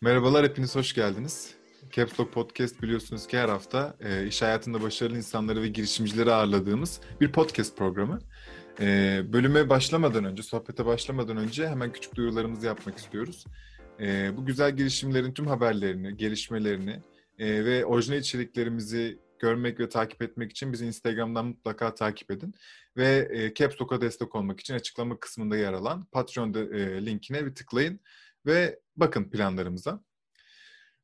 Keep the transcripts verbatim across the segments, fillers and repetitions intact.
Merhabalar, hepiniz hoş geldiniz. Capstock Podcast biliyorsunuz ki her hafta e, iş hayatında başarılı insanları ve girişimcileri ağırladığımız bir podcast programı. E, bölüme başlamadan önce, sohbete başlamadan önce hemen küçük duyurularımızı yapmak istiyoruz. E, bu güzel girişimlerin tüm haberlerini, gelişmelerini e, ve orijinal içeriklerimizi görmek ve takip etmek için bizi Instagram'dan mutlaka takip edin. Ve e, Capstock'a destek olmak için açıklama kısmında yer alan Patreon e, linkine bir tıklayın ve bakın planlarımıza.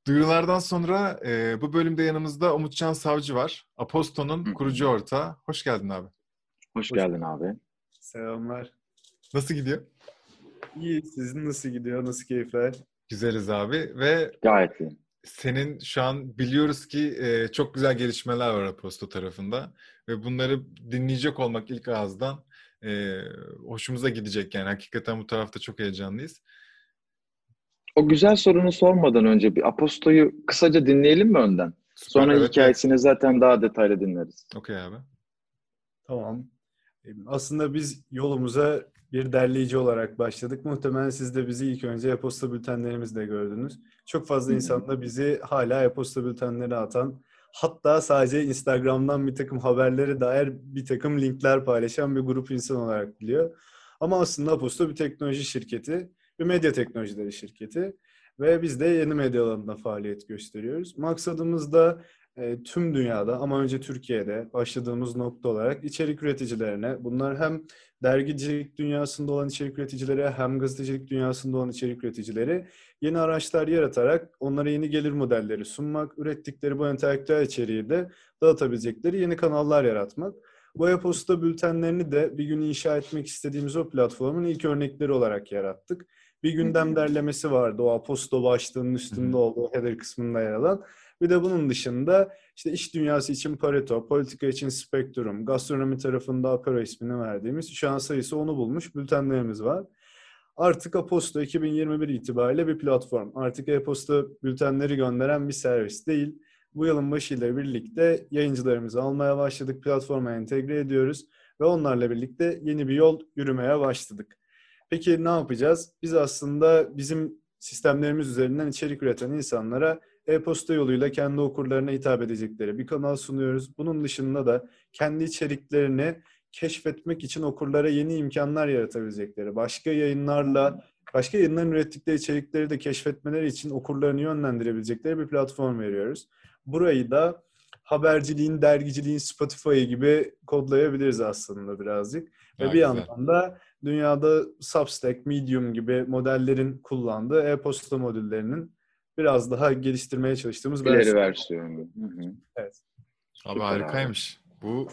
Duyurulardan sonra e, bu bölümde yanımızda Umutcan Savcı var. Aposto'nun Hı. kurucu ortağı. Hoş geldin abi. Hoş, Hoş geldin abi. Selamlar. Nasıl gidiyor? İyi. Sizin nasıl gidiyor? Nasıl keyifler? Güzeliz abi ve gayet iyi. Senin şu an biliyoruz ki e, çok güzel gelişmeler var Aposto tarafında ve bunları dinleyecek olmak ilk ağızdan e, hoşumuza gidecek yani. Hakikaten bu tarafta çok heyecanlıyız. O güzel sorunu sormadan önce bir Aposto'yu kısaca dinleyelim mi önden? Süper, sonra evet, hikayesini evet. Zaten daha detaylı dinleriz. Okey abi. Tamam. Aslında biz yolumuza bir derleyici olarak başladık. Muhtemelen siz de bizi ilk önce e-posta bültenlerimizde gördünüz. Çok fazla insan da bizi hala e-posta bültenleri atan, hatta sadece Instagram'dan bir takım haberlere dair bir takım linkler paylaşan bir grup insan olarak biliyor. Ama aslında Aposto bir teknoloji şirketi. Bir medya teknolojileri şirketi ve biz de yeni medya alanında faaliyet gösteriyoruz. Maksadımız da e, tüm dünyada ama önce Türkiye'de başladığımız nokta olarak içerik üreticilerine, bunlar hem dergicilik dünyasında olan içerik üreticileri hem gazetecilik dünyasında olan içerik üreticileri yeni araçlar yaratarak onlara yeni gelir modelleri sunmak, ürettikleri bu entelektüel içeriği de dağıtabilecekleri yeni kanallar yaratmak. Bu e-posta bültenlerini de bir gün inşa etmek istediğimiz o platformun ilk örnekleri olarak yarattık. Bir gündem derlemesi vardı. O Aposto başlığının üstünde olduğu header kısmında yer alan. Bir de bunun dışında işte iş dünyası için Pareto, politika için Spektrum, gastronomi tarafında Apero ismini verdiğimiz şu an sayısı onu bulmuş bültenlerimiz var. Artık Aposto iki bin yirmi bir itibariyle bir platform. Artık e-posta bültenleri gönderen bir servis değil. Bu yılın başıyla birlikte yayıncılarımızı almaya başladık. Platforma entegre ediyoruz ve onlarla birlikte yeni bir yol yürümeye başladık. Peki ne yapacağız? Biz aslında bizim sistemlerimiz üzerinden içerik üreten insanlara e-posta yoluyla kendi okurlarına hitap edecekleri bir kanal sunuyoruz. Bunun dışında da kendi içeriklerini keşfetmek için okurlara yeni imkanlar yaratabilecekleri, başka yayınlarla, başka yayınların ürettikleri içerikleri de keşfetmeleri için okurlarını yönlendirebilecekleri bir platform veriyoruz. Burayı da haberciliğin, dergiciliğin Spotify gibi kodlayabiliriz aslında birazcık. Ve ya bir güzel. Yandan da dünyada Substack, Medium gibi modellerin kullandığı e-posta modüllerinin biraz daha geliştirmeye çalıştığımız ileri versiyonu. Evet. Abi harikaymış. Abi. Bu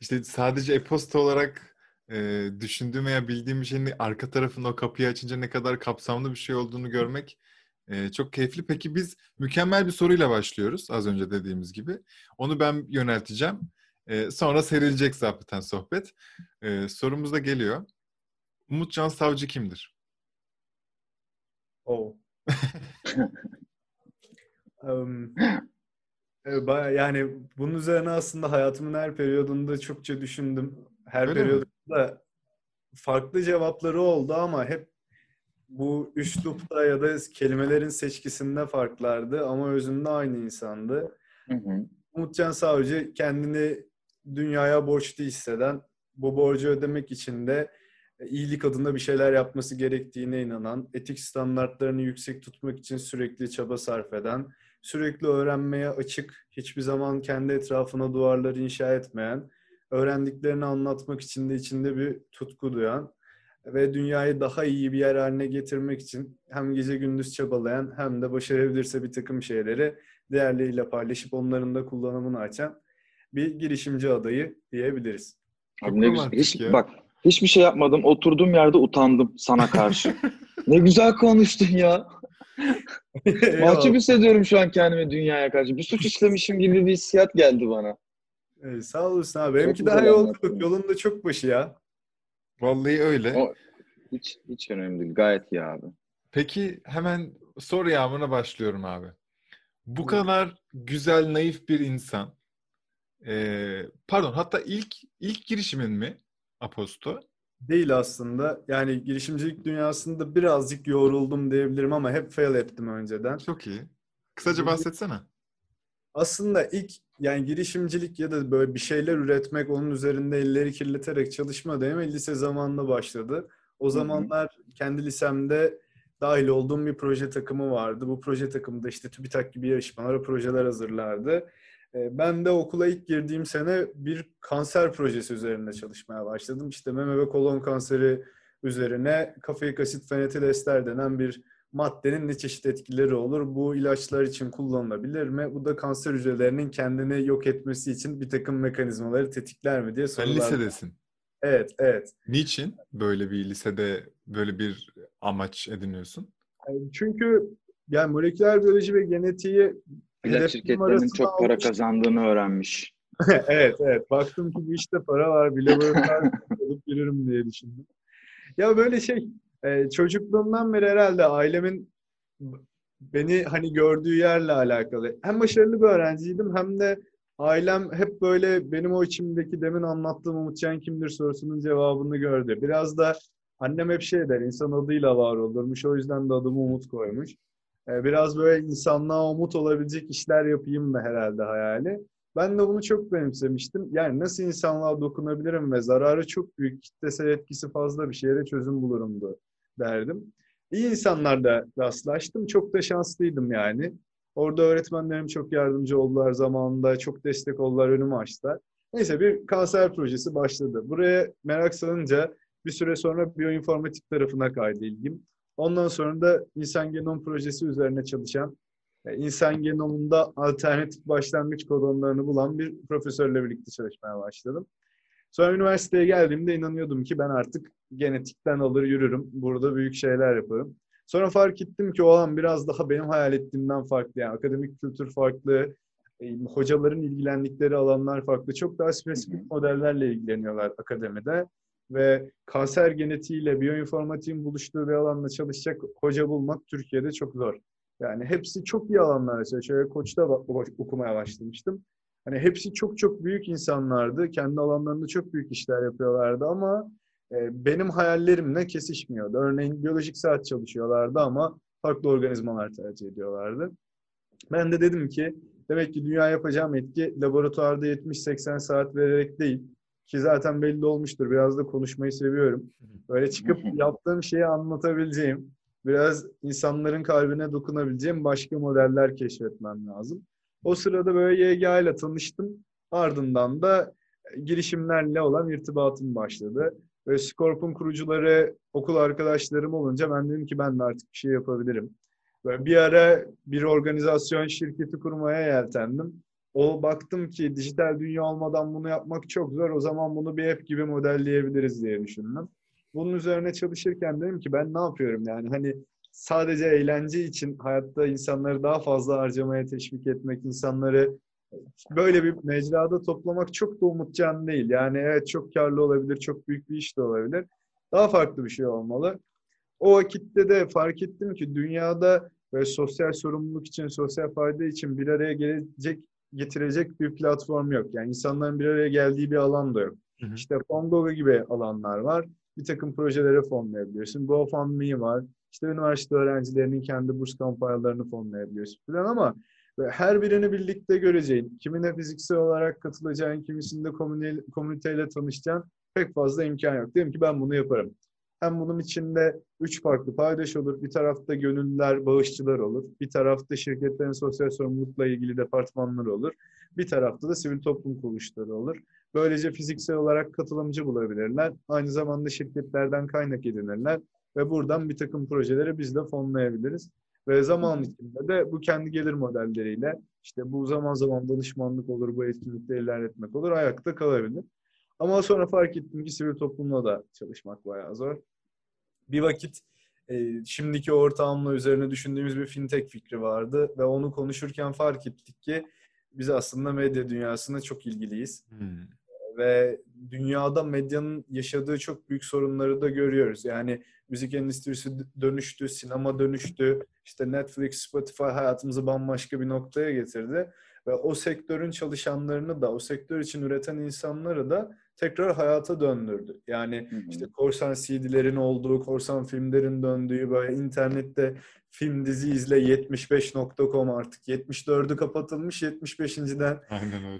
işte sadece e-posta olarak e, düşündüğüm veya bildiğim bir şeyin arka tarafında o kapıyı açınca ne kadar kapsamlı bir şey olduğunu görmek Ee, çok keyifli. Peki biz mükemmel bir soruyla başlıyoruz az önce dediğimiz gibi. Onu ben yönelteceğim. Ee, sonra serilecek zaten sohbet. Ee, sorumuz da geliyor. Umutcan Savcı kimdir? Oh. um, yani bunun üzerine aslında hayatımın her periyodunda çokça düşündüm. Her öyle periyodunda mi? Farklı cevapları oldu ama hep bu üslupta ya da kelimelerin seçkisinde farklardı ama özünde aynı insandı. Hı hı. Umutcan Savcı kendini dünyaya borçlu hisseden, bu borcu ödemek için de iyilik adına bir şeyler yapması gerektiğine inanan, etik standartlarını yüksek tutmak için sürekli çaba sarf eden, sürekli öğrenmeye açık, hiçbir zaman kendi etrafına duvarları inşa etmeyen, öğrendiklerini anlatmak için de içinde bir tutku duyan, ve dünyayı daha iyi bir yer haline getirmek için hem gece gündüz çabalayan hem de başarabilirse bir takım şeyleri değerleriyle paylaşıp onların da kullanımını açan bir girişimci adayı diyebiliriz. Abi ne güzel. Hiç, bak hiçbir şey yapmadım. Oturduğum yerde utandım sana karşı. Ne güzel konuştun ya. Mahcup hissediyorum şu an kendimi dünyaya karşı. Bir suç işlemişim gibi bir hissiyat geldi bana. Ee, sağ olasın abi. Benimki daha yolculuk. Yolun da çok başı ya. Vallahi öyle. O, hiç hiç önemli değil. Gayet iyi abi. Peki hemen soru yağmuruna başlıyorum abi. Bu kadar güzel, naif bir insan Ee, pardon hatta ilk ilk girişimin mi Aposto? Değil aslında. Yani girişimcilik dünyasında birazcık yoruldum diyebilirim ama hep fail ettim önceden. Çok iyi. Kısaca bahsetsene. Aslında ilk yani girişimcilik ya da böyle bir şeyler üretmek, onun üzerinde elleri kirleterek çalışma dönemi lise zamanında başladı. O zamanlar kendi lisemde dahil olduğum bir proje takımı vardı. Bu proje takımında işte TÜBİTAK gibi yarışmalara projeler hazırlardı. Ben de okula ilk girdiğim sene bir kanser projesi üzerinde çalışmaya başladım. İşte meme ve kolon kanseri üzerine kafeik asit feniletester denen bir maddenin ne çeşit etkileri olur? Bu ilaçlar için kullanılabilir mi? Bu da kanser hücrelerinin kendini yok etmesi için bir takım mekanizmaları tetikler mi diye sorular. Sen lisedesin. Evet, evet. Niçin böyle bir lisede böyle bir amaç ediniyorsun? Çünkü yani moleküler biyoloji ve genetiği ilaç şirketlerinin çok almış. Para kazandığını öğrenmiş. Evet, evet. Baktım ki bu işte para var. Bile böyle alıp giririm diye düşündüm. Ya böyle şey, çocukluğumdan beri herhalde ailemin beni hani gördüğü yerle alakalı. Hem başarılı bir öğrenciydim hem de ailem hep böyle benim o içimdeki demin anlattığım Umutcan kimdir sorusunun cevabını gördü. Biraz da annem hep şey der, insan adıyla var olurmuş. O yüzden de adımı Umut koymuş. Biraz böyle insanlığa umut olabilecek işler yapayım da herhalde hayali. Ben de bunu çok benimsemiştim. Yani nasıl insanlığa dokunabilirim ve zararı çok büyük, kitlesel etkisi fazla bir şeye çözüm bulurumdu derdim. İyi insanlarla rastlaştım. Çok da şanslıydım yani. Orada öğretmenlerim çok yardımcı oldular zamanında. Çok destek oldular, önümü açtılar. Neyse bir kanser projesi başladı. Buraya merak salınca bir süre sonra biyoinformatik tarafına kaydı ilgim. Ondan sonra da insan genom projesi üzerine çalışan, insan genomunda alternatif başlangıç kodonlarını bulan bir profesörle birlikte çalışmaya başladım. Sonra üniversiteye geldiğimde inanıyordum ki ben artık genetikten alır yürürüm, burada büyük şeyler yaparım. Sonra fark ettim ki o alan biraz daha benim hayal ettiğimden farklı. Yani akademik kültür farklı, hocaların ilgilendikleri alanlar farklı. Çok daha spesifik modellerle ilgileniyorlar akademide. Ve kanser genetiğiyle biyoinformatiğin buluştuğu bir alanda çalışacak hoca bulmak Türkiye'de çok zor. Yani hepsi çok iyi alanlar. Şöyle Koç'ta okumaya başlamıştım. Hani hepsi çok çok büyük insanlardı. Kendi alanlarında çok büyük işler yapıyorlardı ama benim hayallerimle kesişmiyordu. Örneğin biyolojik saat çalışıyorlardı ama farklı organizmalar tercih ediyorlardı. Ben de dedim ki demek ki dünya yapacağım etki laboratuvarda yetmiş seksen saat vererek değil. Ki zaten belli olmuştur. Biraz da konuşmayı seviyorum. Böyle çıkıp yaptığım şeyi anlatabileceğim, biraz insanların kalbine dokunabileceğim başka modeller keşfetmem lazım. O sırada böyle Y G A ile tanıştım. Ardından da girişimlerle olan irtibatım başladı. Ve Scorp'un kurucuları okul arkadaşlarım olunca ben dedim ki ben de artık bir şey yapabilirim. Böyle bir ara bir organizasyon şirketi kurmaya yeltendim. O baktım ki dijital dünya olmadan bunu yapmak çok zor. O zaman bunu bir app gibi modelleyebiliriz diye düşündüm. Bunun üzerine çalışırken dedim ki ben ne yapıyorum yani hani sadece eğlence için hayatta insanları daha fazla harcamaya teşvik etmek, insanları böyle bir mecrada toplamak çok da umutcan değil. Yani evet çok karlı olabilir, çok büyük bir iş de olabilir. Daha farklı bir şey olmalı. O vakitte de fark ettim ki dünyada böyle sosyal sorumluluk için, sosyal fayda için bir araya gelecek getirecek bir platform yok. Yani insanların bir araya geldiği bir alan da yok. Hı hı. İşte FonGogo gibi alanlar var. Bir takım projelere fonlayabiliyorsun. GoFundMe var. İşte üniversite öğrencilerinin kendi burs kampanyalarını fonlayabiliyorsun falan ama her birini birlikte göreceğin, kimine fiziksel olarak katılacağın, kimisinde komün- komüniteyle tanışacağın pek fazla imkan yok. Diyelim ki ben bunu yaparım. Hem bunun içinde üç farklı paydaş olur. Bir tarafta gönüllüler, bağışçılar olur. Bir tarafta şirketlerin sosyal sorumlulukla ilgili departmanları olur. Bir tarafta da sivil toplum kuruluşları olur. Böylece fiziksel olarak katılımcı bulabilirler. Aynı zamanda şirketlerden kaynak edinirler. Ve buradan bir takım projeleri biz de fonlayabiliriz. Ve zaman içinde de bu kendi gelir modelleriyle, işte bu zaman zaman danışmanlık olur, bu etkinlikte ilerletmek olur, ayakta kalabilir. Ama sonra fark ettim ki sivil toplumla da çalışmak bayağı zor. Bir vakit e, şimdiki ortağımla üzerine düşündüğümüz bir fintech fikri vardı ve onu konuşurken fark ettik ki biz aslında medya dünyasına çok ilgiliyiz. Hmm. Ve dünyada medyanın yaşadığı çok büyük sorunları da görüyoruz. Yani müzik endüstrisi dönüştü, sinema dönüştü, işte Netflix, Spotify hayatımızı bambaşka bir noktaya getirdi. ve o sektörün çalışanlarını da, o sektör için üreten insanları da tekrar hayata döndürdü. Yani hı hı. işte korsan C D'lerin olduğu, korsan filmlerin döndüğü, böyle internette film dizi izle yetmiş beş nokta com artık yetmiş dördü kapatılmış, yetmiş beşinciden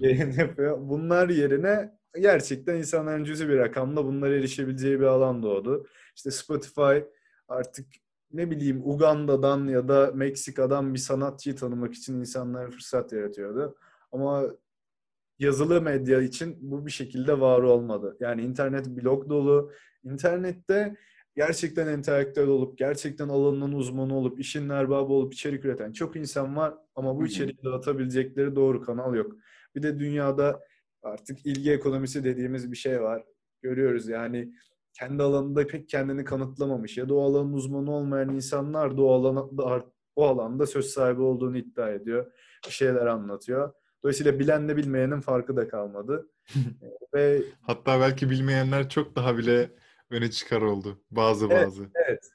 yayın yapıyor. Bunlar yerine gerçekten insanların cüzi bir rakamla bunlara erişebileceği bir alan doğdu. İşte Spotify artık ne bileyim Uganda'dan ya da Meksika'dan bir sanatçıyı tanımak için insanlara fırsat yaratıyordu. Ama yazılı medya için bu bir şekilde var olmadı. Yani internet blog dolu. İnternette gerçekten entelektüel olup, gerçekten alanının uzmanı olup, işin erbabı olup içerik üreten çok insan var. Ama bu içeriği dağıtabilecekleri doğru kanal yok. Bir de dünyada artık ilgi ekonomisi dediğimiz bir şey var. Görüyoruz yani kendi alanında pek kendini kanıtlamamış ya da o alanın uzmanı olmayan insanlar da o alanda, o alanda söz sahibi olduğunu iddia ediyor. Bir şeyler anlatıyor. Dolayısıyla bilenle bilmeyenin farkı da kalmadı. Ve hatta belki bilmeyenler çok daha bile öne çıkar oldu. Bazı evet, bazı. Evet.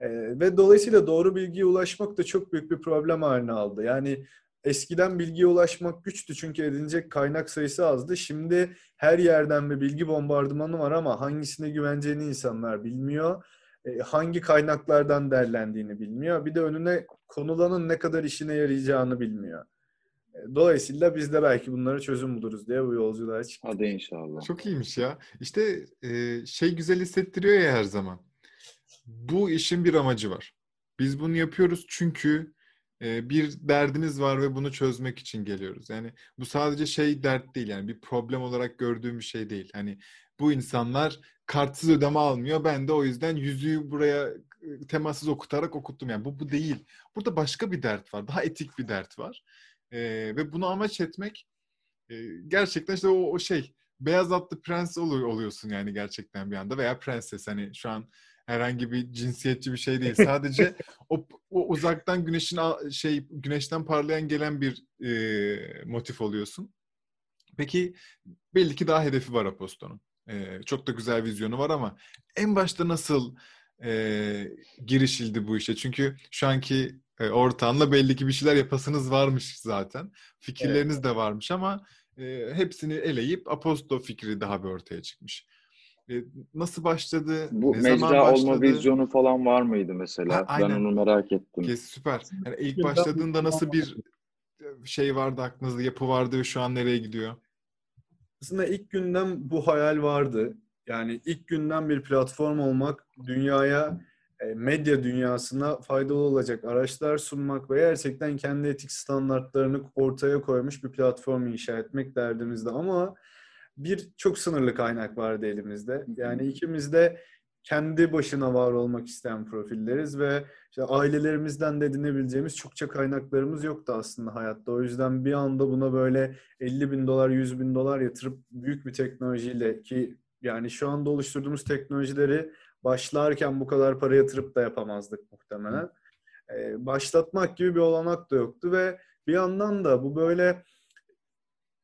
Ee, ve dolayısıyla doğru bilgiye ulaşmak da çok büyük bir problem haline aldı. Yani eskiden bilgiye ulaşmak güçtü çünkü edinecek kaynak sayısı azdı. Şimdi her yerden bir bilgi bombardımanı var ama hangisine güveneceğini insanlar bilmiyor. Ee, hangi kaynaklardan derlendiğini bilmiyor. Bir de önüne konulanın ne kadar işine yarayacağını bilmiyor. Dolayısıyla biz de belki bunlara çözüm buluruz diye bu yolculuğa çıktık. Hadi inşallah. Çok iyiymiş ya. İşte şey güzel hissettiriyor ya her zaman. Bu işin bir amacı var. Biz bunu yapıyoruz çünkü bir derdiniz var ve bunu çözmek için geliyoruz. Yani bu sadece şey dert değil. Yani bir problem olarak gördüğüm bir şey değil. Hani bu insanlar kartsız ödeme almıyor. Ben de o yüzden yüzüğü buraya temassız okutarak okuttum. Yani bu bu değil. Burada başka bir dert var. Daha etik bir dert var. Ee, ve bunu amaç etmek e, gerçekten işte o, o şey beyaz atlı prens ol, oluyorsun yani gerçekten bir anda veya prenses, hani şu an herhangi bir cinsiyetçi bir şey değil, sadece o, o uzaktan güneşin şey güneşten parlayan gelen bir e, motif oluyorsun. Peki belli ki daha hedefi var Aposto'nun, e, çok da güzel vizyonu var ama en başta nasıl e, girişildi bu işe? Çünkü şu anki ortağınla belli ki bir şeyler yapasınız varmış zaten. Fikirleriniz evet. de varmış ama e, hepsini eleyip Aposto fikri daha bir ortaya çıkmış. E, nasıl başladı? Bu ne mecra zaman başladı? Olma vizyonu falan var mıydı mesela? Ha, ben onu merak ettim. Kesin, süper. Yani ilk başladığında nasıl bir şey vardı aklınızda, yapı vardı ve şu an nereye gidiyor? Aslında ilk günden bu hayal vardı. Yani ilk günden bir platform olmak, dünyaya, medya dünyasına faydalı olacak araçlar sunmak ve gerçekten kendi etik standartlarını ortaya koymuş bir platform inşa etmek derdimizde ama bir çok sınırlı kaynak vardı elimizde. Yani ikimiz de kendi başına var olmak isteyen profilleriz ve işte ailelerimizden de edinebileceğimiz çokça kaynaklarımız yoktu aslında hayatta. O yüzden bir anda buna böyle elli bin dolar, yüz bin dolar yatırıp büyük bir teknolojiyle, ki yani şu anda oluşturduğumuz teknolojileri başlarken bu kadar para yatırıp da yapamazdık muhtemelen. Ee, başlatmak gibi bir olanak da yoktu ve bir yandan da bu böyle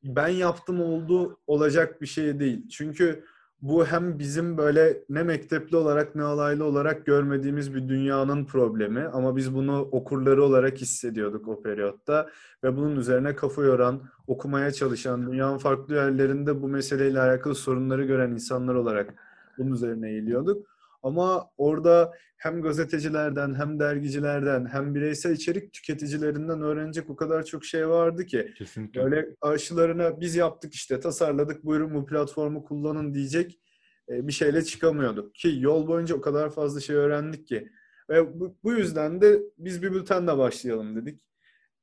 ben yaptım oldu olacak bir şey değil. Çünkü bu hem bizim böyle ne mektepli olarak ne alaylı olarak görmediğimiz bir dünyanın problemi ama biz bunu okurları olarak hissediyorduk o periyotta ve bunun üzerine kafa yoran, okumaya çalışan, dünyanın farklı yerlerinde bu meseleyle alakalı sorunları gören insanlar olarak bunun üzerine eğiliyorduk. Ama orada hem gazetecilerden, hem dergicilerden, hem bireysel içerik tüketicilerinden öğrenecek o kadar çok şey vardı ki. Kesinlikle. Böyle aşılarına biz yaptık işte, tasarladık, buyurun bu platformu kullanın diyecek bir şeyle çıkamıyorduk. Ki yol boyunca o kadar fazla şey öğrendik ki. Ve bu, bu yüzden de biz bir bültenle başlayalım dedik.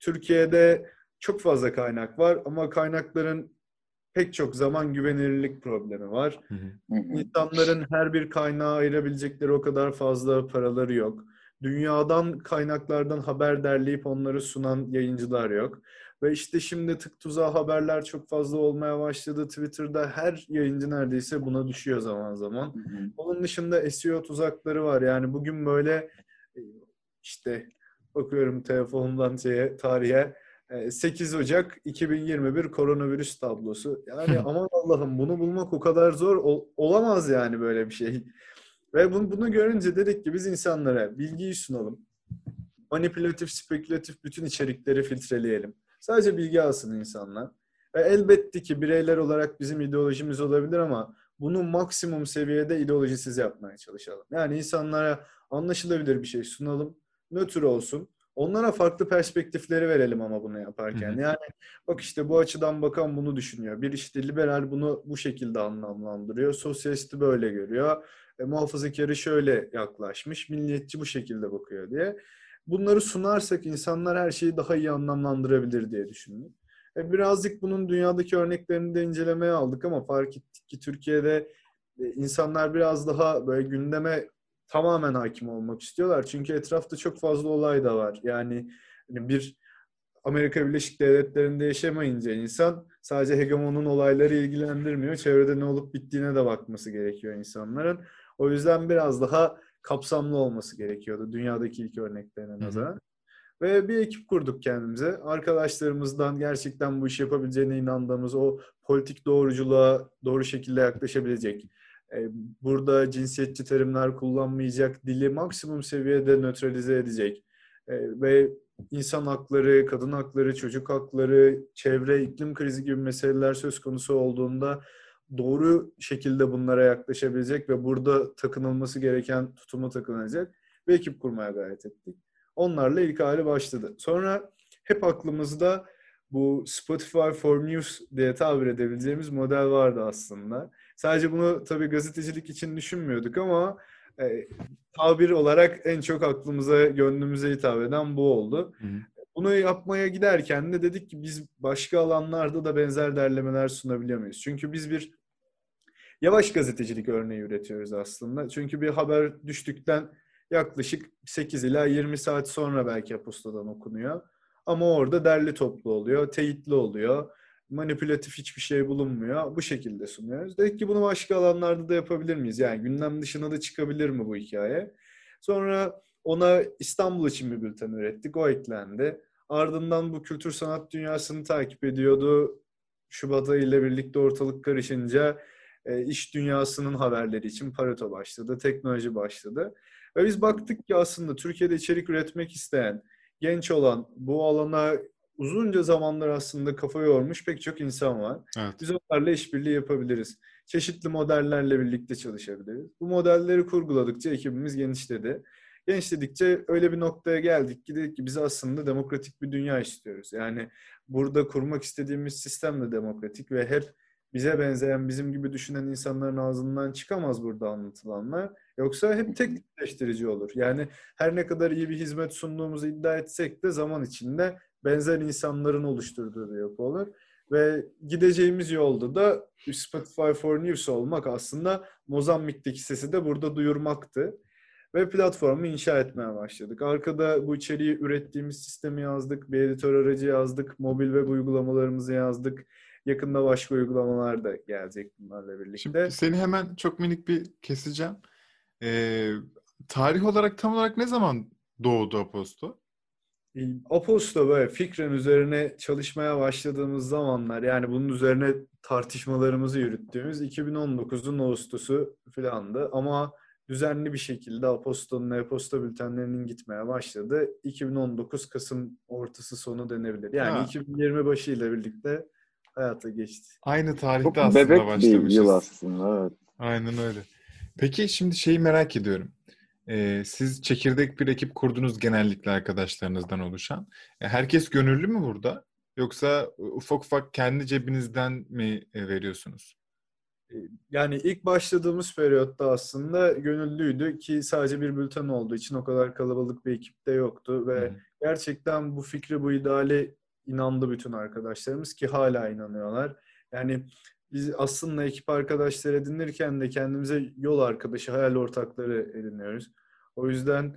Türkiye'de çok fazla kaynak var ama kaynakların pek çok zaman güvenilirlik problemi var. Hı hı. İnsanların her bir kaynağa ayırabilecekleri o kadar fazla paraları yok. Dünyadan, kaynaklardan haber derleyip onları sunan yayıncılar yok. Ve işte şimdi tık tuzağa haberler çok fazla olmaya başladı. Twitter'da her yayıncı neredeyse buna düşüyor zaman zaman. Hı hı. Onun dışında S E O tuzakları var. Yani bugün böyle işte bakıyorum telefonumdan şeye, tarihe. sekiz Ocak iki bin yirmi bir koronavirüs tablosu. Yani aman Allah'ım, bunu bulmak o kadar zor ol- olamaz yani böyle bir şey. Ve bunu, bunu görünce dedik ki biz insanlara bilgiyi sunalım. Manipülatif, spekülatif bütün içerikleri filtreleyelim. Sadece bilgi alsın insanlar. Ve elbette ki bireyler olarak bizim ideolojimiz olabilir ama bunu maksimum seviyede ideolojisiz yapmaya çalışalım. Yani insanlara anlaşılabilir bir şey sunalım, nötr olsun. Onlara farklı perspektifleri verelim ama bunu yaparken. Hı hı. Yani bak işte bu açıdan bakan bunu düşünüyor. Bir işte liberal bunu bu şekilde anlamlandırıyor. Sosyalisti böyle görüyor. E, muhafazakarı şöyle yaklaşmış. Milliyetçi bu şekilde bakıyor diye. Bunları sunarsak insanlar her şeyi daha iyi anlamlandırabilir diye düşündüm. E, birazcık bunun dünyadaki örneklerini de incelemeye aldık ama fark ettik ki Türkiye'de insanlar biraz daha böyle gündeme tamamen hakim olmak istiyorlar. Çünkü etrafta çok fazla olay da var. Yani bir Amerika Birleşik Devletleri'nde yaşamayınca insan sadece hegemonun olayları ilgilendirmiyor. Çevrede ne olup bittiğine de bakması gerekiyor insanların. O yüzden biraz daha kapsamlı olması gerekiyordu dünyadaki ilk örneklerine nazaran. Ve bir ekip kurduk kendimize. Arkadaşlarımızdan gerçekten bu işi yapabileceğine inandığımız, o politik doğruculuğa doğru şekilde yaklaşabilecek, burada cinsiyetçi terimler kullanmayacak, dili maksimum seviyede nötralize edecek ve insan hakları, kadın hakları, çocuk hakları, çevre, iklim krizi gibi meseleler söz konusu olduğunda doğru şekilde bunlara yaklaşabilecek ve burada takınılması gereken tutuma takınacak bir ekip kurmaya gayret ettik. Onlarla ilk hali başladı. Sonra hep aklımızda bu Spotify for News diye tabir edebileceğimiz model vardı aslında. Sadece bunu tabii gazetecilik için düşünmüyorduk ama e, tabir olarak en çok aklımıza, gönlümüze hitap eden bu oldu. Hı hı. Bunu yapmaya giderken de dedik ki biz başka alanlarda da benzer derlemeler sunabiliyor muyuz? Çünkü biz bir yavaş gazetecilik örneği üretiyoruz aslında. Çünkü bir haber düştükten yaklaşık sekiz ila yirmi saat sonra belki Aposto'dan okunuyor. Ama orada derli toplu oluyor, teyitli oluyor. Manipülatif hiçbir şey bulunmuyor. Bu şekilde sunuyoruz. Dedik ki bunu başka alanlarda da yapabilir miyiz? Yani gündem dışına da çıkabilir mi bu hikaye? Sonra ona İstanbul için bir bülten ürettik. O eklendi. Ardından bu kültür sanat dünyasını takip ediyordu. Şubat ayı ile birlikte ortalık karışınca iş dünyasının haberleri için Pareto başladı. Teknoloji başladı. Ve biz baktık ki aslında Türkiye'de içerik üretmek isteyen, genç olan, bu alana uzunca zamanlar aslında kafa yormuş pek çok insan var. Evet. Biz onlarla işbirliği yapabiliriz. Çeşitli modellerle birlikte çalışabiliriz. Bu modelleri kurguladıkça ekibimiz genişledi. Genişledikçe öyle bir noktaya geldik ki dedik ki biz aslında demokratik bir dünya istiyoruz. Yani burada kurmak istediğimiz sistem de demokratik ve hep bize benzeyen, bizim gibi düşünen insanların ağzından çıkamaz burada anlatılanlar. Yoksa hep teknikleştirici olur. Yani her ne kadar iyi bir hizmet sunduğumuzu iddia etsek de zaman içinde benzer insanların oluşturduğu bir yapı olur. Ve gideceğimiz yolda da Spotify for News olmak aslında Mozambik'teki sesi de burada duyurmaktı. Ve platformu inşa etmeye başladık. Arkada bu içeriği ürettiğimiz sistemi yazdık, bir editör aracı yazdık, mobil web uygulamalarımızı yazdık. Yakında başka uygulamalar da gelecek bunlarla birlikte. Şimdi seni hemen çok minik bir keseceğim. Ee, tarih olarak tam olarak ne zaman doğdu Aposto? Aposto böyle fikrin üzerine çalışmaya başladığımız zamanlar, yani bunun üzerine tartışmalarımızı yürüttüğümüz iki bin on dokuzun Ağustos'u filandı. Ama düzenli bir şekilde Aposto'nun e-posta bültenlerinin gitmeye başladı. iki bin on dokuz Kasım ortası sonu denebilir. Yani ha. iki bin yirmi başıyla birlikte hayata geçti. Aynı tarihte çok aslında bebek başlamışız. Bir yıl aslında, evet. Aynen öyle. Peki şimdi şeyi merak ediyorum. Ee, siz çekirdek bir ekip kurdunuz genellikle arkadaşlarınızdan oluşan. Herkes gönüllü mü burada? Yoksa ufak ufak kendi cebinizden mi veriyorsunuz? Yani ilk başladığımız periyotta aslında gönüllüydü ki sadece bir bülten olduğu için o kadar kalabalık bir ekip de yoktu. Ve hmm. gerçekten bu fikri, bu ideali inandı bütün arkadaşlarımız ki hala inanıyorlar. Yani biz aslında ekip arkadaşları edinirken de kendimize yol arkadaşı, hayal ortakları ediniyoruz. O yüzden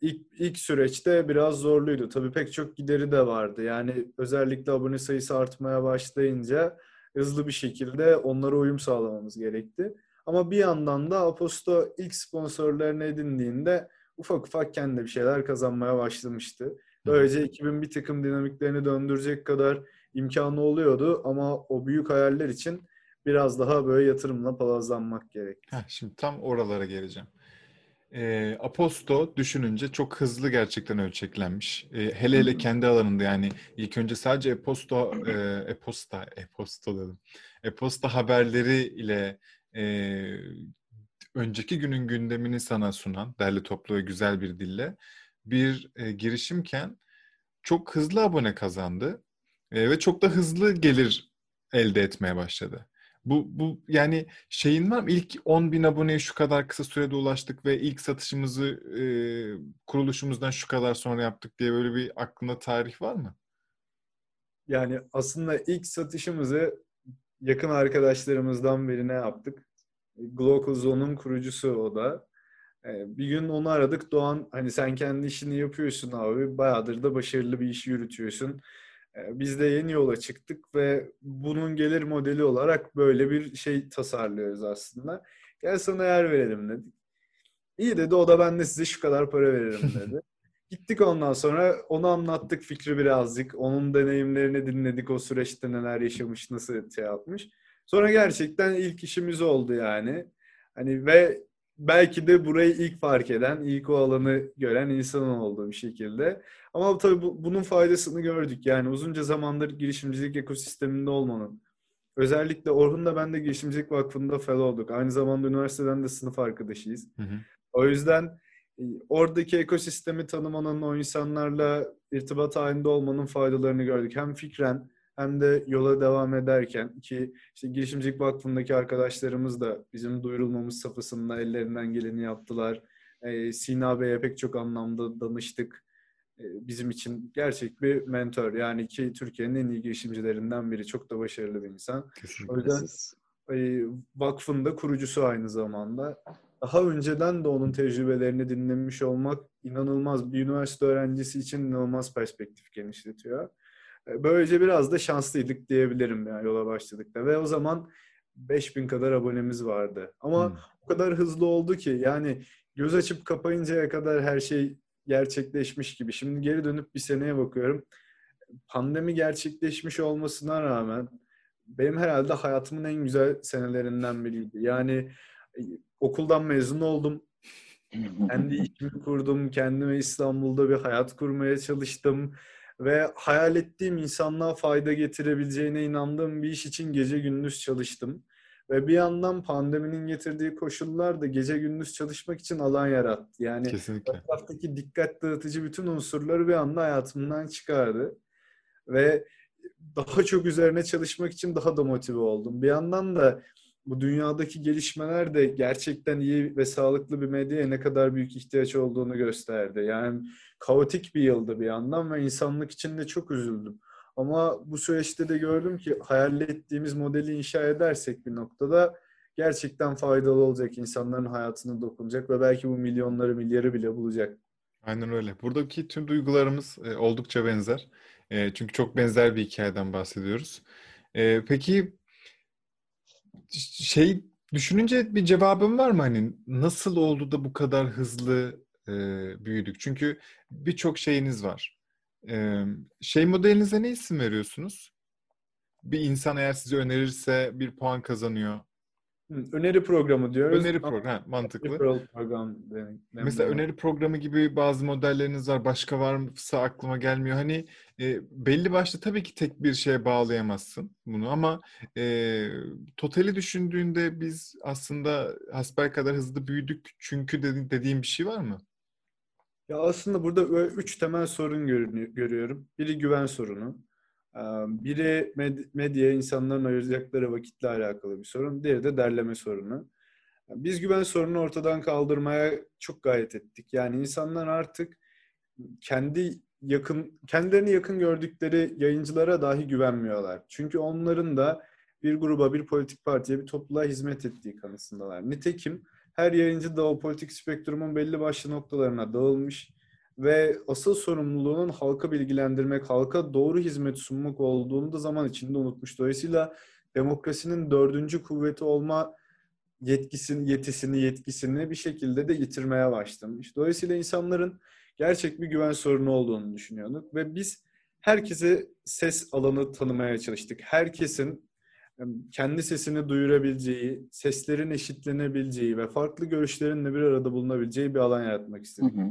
ilk, ilk süreçte biraz zorluydu. Tabii pek çok gideri de vardı. Yani özellikle abone sayısı artmaya başlayınca hızlı bir şekilde onlara uyum sağlamamız gerekti. Ama bir yandan da Aposto ilk sponsorlarını edindiğinde ufak ufak kendi bir şeyler kazanmaya başlamıştı. Böylece ekibin bir takım dinamiklerini döndürecek kadar imkanı oluyordu ama o büyük hayaller için biraz daha böyle yatırımla palazlanmak gerekti. Heh, şimdi tam oralara geleceğim. E, Aposto düşününce çok hızlı gerçekten ölçeklenmiş. E, hele hele kendi alanında yani ilk önce sadece Aposto, e, Aposta, Aposto dedim. Aposta haberleri ile e, önceki günün gündemini sana sunan derli toplu ve güzel bir dille bir e, girişimken çok hızlı abone kazandı e, ve çok da hızlı gelir elde etmeye başladı. Bu, bu yani şeyin var mı? İlk on bin aboneye şu kadar kısa sürede ulaştık ve ilk satışımızı e, kuruluşumuzdan şu kadar sonra yaptık diye böyle bir aklında tarih var mı? Yani aslında ilk satışımızı yakın arkadaşlarımızdan birine yaptık. Global Zone'un kurucusu o da. Bir gün onu aradık. Doğan, hani sen kendi işini yapıyorsun abi. Bayağıdır da başarılı bir iş yürütüyorsun. Biz de yeni yola çıktık ve bunun gelir modeli olarak böyle bir şey tasarlıyoruz aslında. Gel sana yer verelim dedik. İyi dedi, o da ben de size şu kadar para veririm dedi. Gittik ondan sonra onu anlattık fikri birazcık. Onun deneyimlerini dinledik. O süreçte neler yaşamış, nasıl şey yapmış. Sonra gerçekten ilk işimiz oldu yani. Hani ve belki de burayı ilk fark eden, ilk o alanı gören insan oldu bir şekilde. Ama tabii bu, bunun faydasını gördük. Yani uzunca zamandır girişimcilik ekosisteminde olmanın. Özellikle Orhun'la ben de Girişimcilik Vakfı'nda fellow olduk. Aynı zamanda üniversiteden de sınıf arkadaşıyız. Hı hı. O yüzden oradaki ekosistemi tanımanın, o insanlarla irtibat halinde olmanın faydalarını gördük. Hem fikren hem de yola devam ederken ki işte Girişimcilik Vakfı'ndaki arkadaşlarımız da bizim duyurulmamız safhasında ellerinden geleni yaptılar. E, Sina Bey'e pek çok anlamda danıştık. E, bizim için gerçek bir mentor. Yani ki Türkiye'nin en iyi girişimcilerinden biri. Çok da başarılı bir insan. Kesinlikle. O yüzden e, vakfın da kurucusu aynı zamanda. Daha önceden de onun tecrübelerini dinlemiş olmak inanılmaz. Bir üniversite öğrencisi için inanılmaz perspektif genişletiyor. Böylece biraz da şanslıydık diyebilirim yani yola başladıkta. Ve o zaman beş bin kadar abonemiz vardı. Ama hmm. o kadar hızlı oldu ki yani göz açıp kapayıncaya kadar her şey gerçekleşmiş gibi. Şimdi geri dönüp bir seneye bakıyorum. Pandemi gerçekleşmiş olmasına rağmen benim herhalde hayatımın en güzel senelerinden biriydi. Yani okuldan mezun oldum. Kendi işimi kurdum. Kendime İstanbul'da bir hayat kurmaya çalıştım. Ve hayal ettiğim insanlığa fayda getirebileceğine inandığım bir iş için gece gündüz çalıştım. Ve bir yandan pandeminin getirdiği koşullar da gece gündüz çalışmak için alan yarattı. Yani etraftaki dikkat dağıtıcı bütün unsurları bir anda hayatımdan çıkardı. Ve daha çok üzerine çalışmak için daha da motive oldum. Bir yandan da bu dünyadaki gelişmeler de gerçekten iyi ve sağlıklı bir medyaya ne kadar büyük ihtiyaç olduğunu gösterdi. Yani kaotik bir yıldı bir yandan ve insanlık için de çok üzüldüm. Ama bu süreçte de gördüm ki hayal ettiğimiz modeli inşa edersek bir noktada gerçekten faydalı olacak, insanların hayatına dokunacak ve belki bu milyonları, milyarı bile bulacak. Aynen öyle. Buradaki tüm duygularımız oldukça benzer. Çünkü çok benzer bir hikayeden bahsediyoruz. Peki şey düşününce bir cevabın var mı? Hani nasıl oldu da bu kadar hızlı e, büyüdük? Çünkü birçok şeyiniz var. E, şey modelinize ne isim veriyorsunuz? Bir insan eğer size önerirse bir puan kazanıyor. Öneri programı diyoruz. Öneri programı. Mantıklı. Öneri program demek. Mesela öneri programı gibi bazı modelleriniz var. Başka varsa aklıma gelmiyor. Hani e, belli başlı tabii ki tek bir şeye bağlayamazsın bunu ama e, totali düşündüğünde biz aslında hasbelkader hızlı büyüdük. Çünkü dedi, dediğim bir şey var mı? Ya aslında burada böyle üç temel sorun görüyorum. Biri güven sorunu. Biri med- medyaya insanların ayıracakları vakitle alakalı bir sorun. Diğeri de derleme sorunu. Biz güven sorununu ortadan kaldırmaya çok gayret ettik. Yani insanlar artık kendi yakın, kendilerini yakın gördükleri yayıncılara dahi güvenmiyorlar. Çünkü onların da bir gruba, bir politik partiye, bir topluluğa hizmet ettiği kanısındalar. Nitekim her yayıncı da o politik spektrumun belli başlı noktalarına dağılmış. Ve asıl sorumluluğunun halka bilgilendirmek, halka doğru hizmet sunmak olduğunu da zaman içinde unutmuş. Dolayısıyla demokrasinin dördüncü kuvveti olma yetkisini, yetisini, yetkisini bir şekilde de yitirmeye başlamış. Dolayısıyla insanların gerçek bir güven sorunu olduğunu düşünüyorduk. Ve biz herkese ses alanı tanımaya çalıştık. Herkesin kendi sesini duyurabileceği, seslerin eşitlenebileceği ve farklı görüşlerinle bir arada bulunabileceği bir alan yaratmak istedik. Hı hı, hı.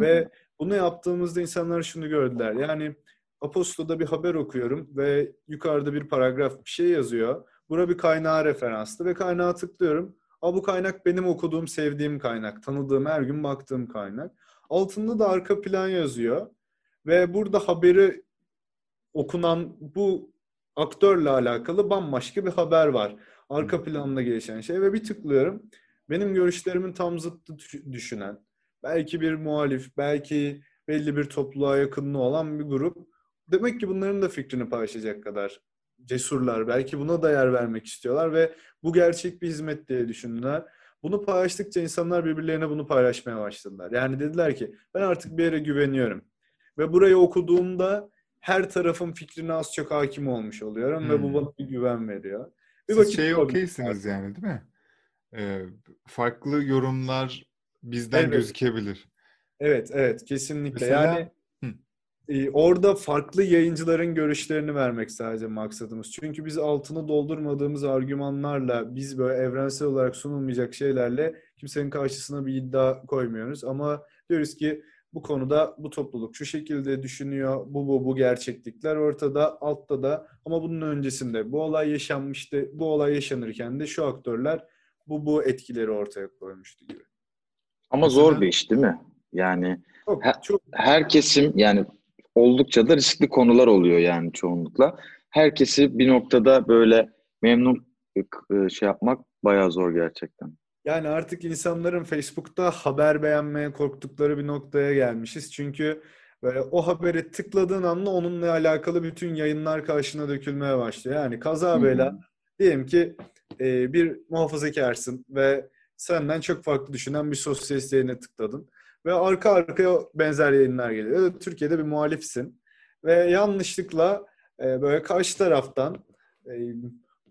Ve bunu yaptığımızda insanlar şunu gördüler. Yani Aposto'da bir haber okuyorum ve yukarıda bir paragraf bir şey yazıyor. Buna bir kaynağa referanslı ve kaynağa tıklıyorum. Aa, bu kaynak benim okuduğum, sevdiğim kaynak. Tanıdığım, her gün baktığım kaynak. Altında da arka plan yazıyor. Ve burada haberi okunan bu aktörle alakalı bambaşka bir haber var. Arka planla gelişen şey. Ve bir tıklıyorum. Benim görüşlerimin tam zıttı düşünen, belki bir muhalif, belki belli bir topluluğa yakınlığı olan bir grup. Demek ki bunların da fikrini paylaşacak kadar cesurlar. Belki buna da yer vermek istiyorlar ve bu gerçek bir hizmet diye düşündüler. Bunu paylaştıkça insanlar birbirlerine bunu paylaşmaya başladılar. Yani dediler ki ben artık bir yere güveniyorum. Ve burayı okuduğumda her tarafın fikrine az çok hakim olmuş oluyorum. Hmm. Ve bu bana bir güven veriyor. Bir siz şeye okeysiniz yani, değil mi? Ee, farklı yorumlar bizden evet. gözükebilir. Evet, evet. Kesinlikle. Mesela... Yani orada farklı yayıncıların görüşlerini vermek sadece maksadımız. Çünkü biz altını doldurmadığımız argümanlarla, biz böyle evrensel olarak sunulmayacak şeylerle kimsenin karşısına bir iddia koymuyoruz. Ama diyoruz ki bu konuda bu topluluk şu şekilde düşünüyor, bu bu bu gerçeklikler ortada, altta da. Ama bunun öncesinde bu olay yaşanmıştı, bu olay yaşanırken de şu aktörler bu bu etkileri ortaya koymuştu gibi. Ama mesela, zor bir iş değil mi? Yani çok, her, çok... her kesim yani... Oldukça da riskli konular oluyor yani çoğunlukla. Herkesi bir noktada böyle memnun şey yapmak bayağı zor gerçekten. Yani artık insanların Facebook'ta haber beğenmeye korktukları bir noktaya gelmişiz. Çünkü böyle o habere tıkladığın anda onunla alakalı bütün yayınlar karşına dökülmeye başlıyor. Yani kaza bela diyelim ki bir muhafazakarsın ve senden çok farklı düşünen bir sosyalist yayına tıkladın. Ve arka arkaya benzer yayınlar geliyor. Türkiye'de bir muhalifsin. Ve yanlışlıkla e, böyle karşı taraftan e,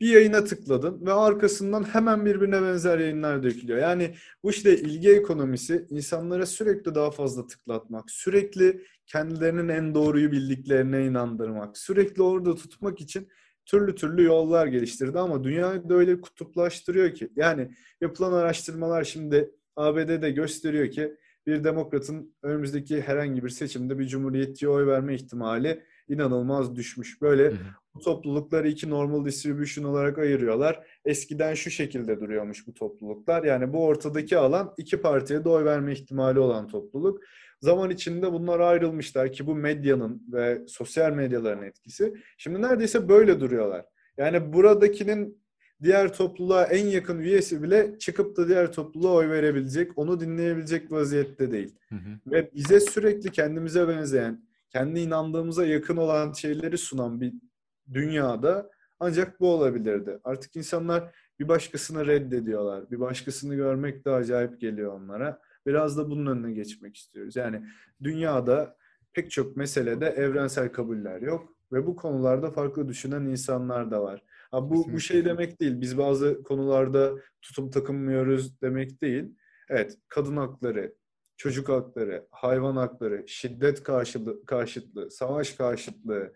bir yayına tıkladın. Ve arkasından hemen birbirine benzer yayınlar dökülüyor. Yani bu işte ilgi ekonomisi insanlara sürekli daha fazla tıklatmak. Sürekli kendilerinin en doğruyu bildiklerine inandırmak. Sürekli orada tutmak için türlü türlü yollar geliştirdi. Ama dünyayı da öyle kutuplaştırıyor ki. Yani yapılan araştırmalar şimdi A B D'de gösteriyor ki bir demokratın önümüzdeki herhangi bir seçimde bir cumhuriyetçiye oy verme ihtimali inanılmaz düşmüş. Böyle hı hı. Bu toplulukları iki normal distribution olarak ayırıyorlar. Eskiden şu şekilde duruyormuş bu topluluklar. Yani bu ortadaki alan iki partiye de oy verme ihtimali olan topluluk. Zaman içinde bunlar ayrılmışlar ki bu medyanın ve sosyal medyaların etkisi. Şimdi neredeyse böyle duruyorlar. Yani buradakinin diğer topluluğa en yakın üyesi bile çıkıp da diğer topluluğa oy verebilecek, onu dinleyebilecek vaziyette değil. Hı hı. Ve bize sürekli kendimize benzeyen, kendi inandığımıza yakın olan şeyleri sunan bir dünyada ancak bu olabilirdi. Artık insanlar bir başkasını reddediyorlar. Bir başkasını görmek de acayip geliyor onlara. Biraz da bunun önüne geçmek istiyoruz. Yani dünyada pek çok meselede evrensel kabuller yok ve bu konularda farklı düşünen insanlar da var. Ha, bu, bu şey demek değil. Biz bazı konularda tutum takınmıyoruz demek değil. Evet, kadın hakları, çocuk hakları, hayvan hakları, şiddet karşıtlığı, karşıtlığı, savaş karşıtlığı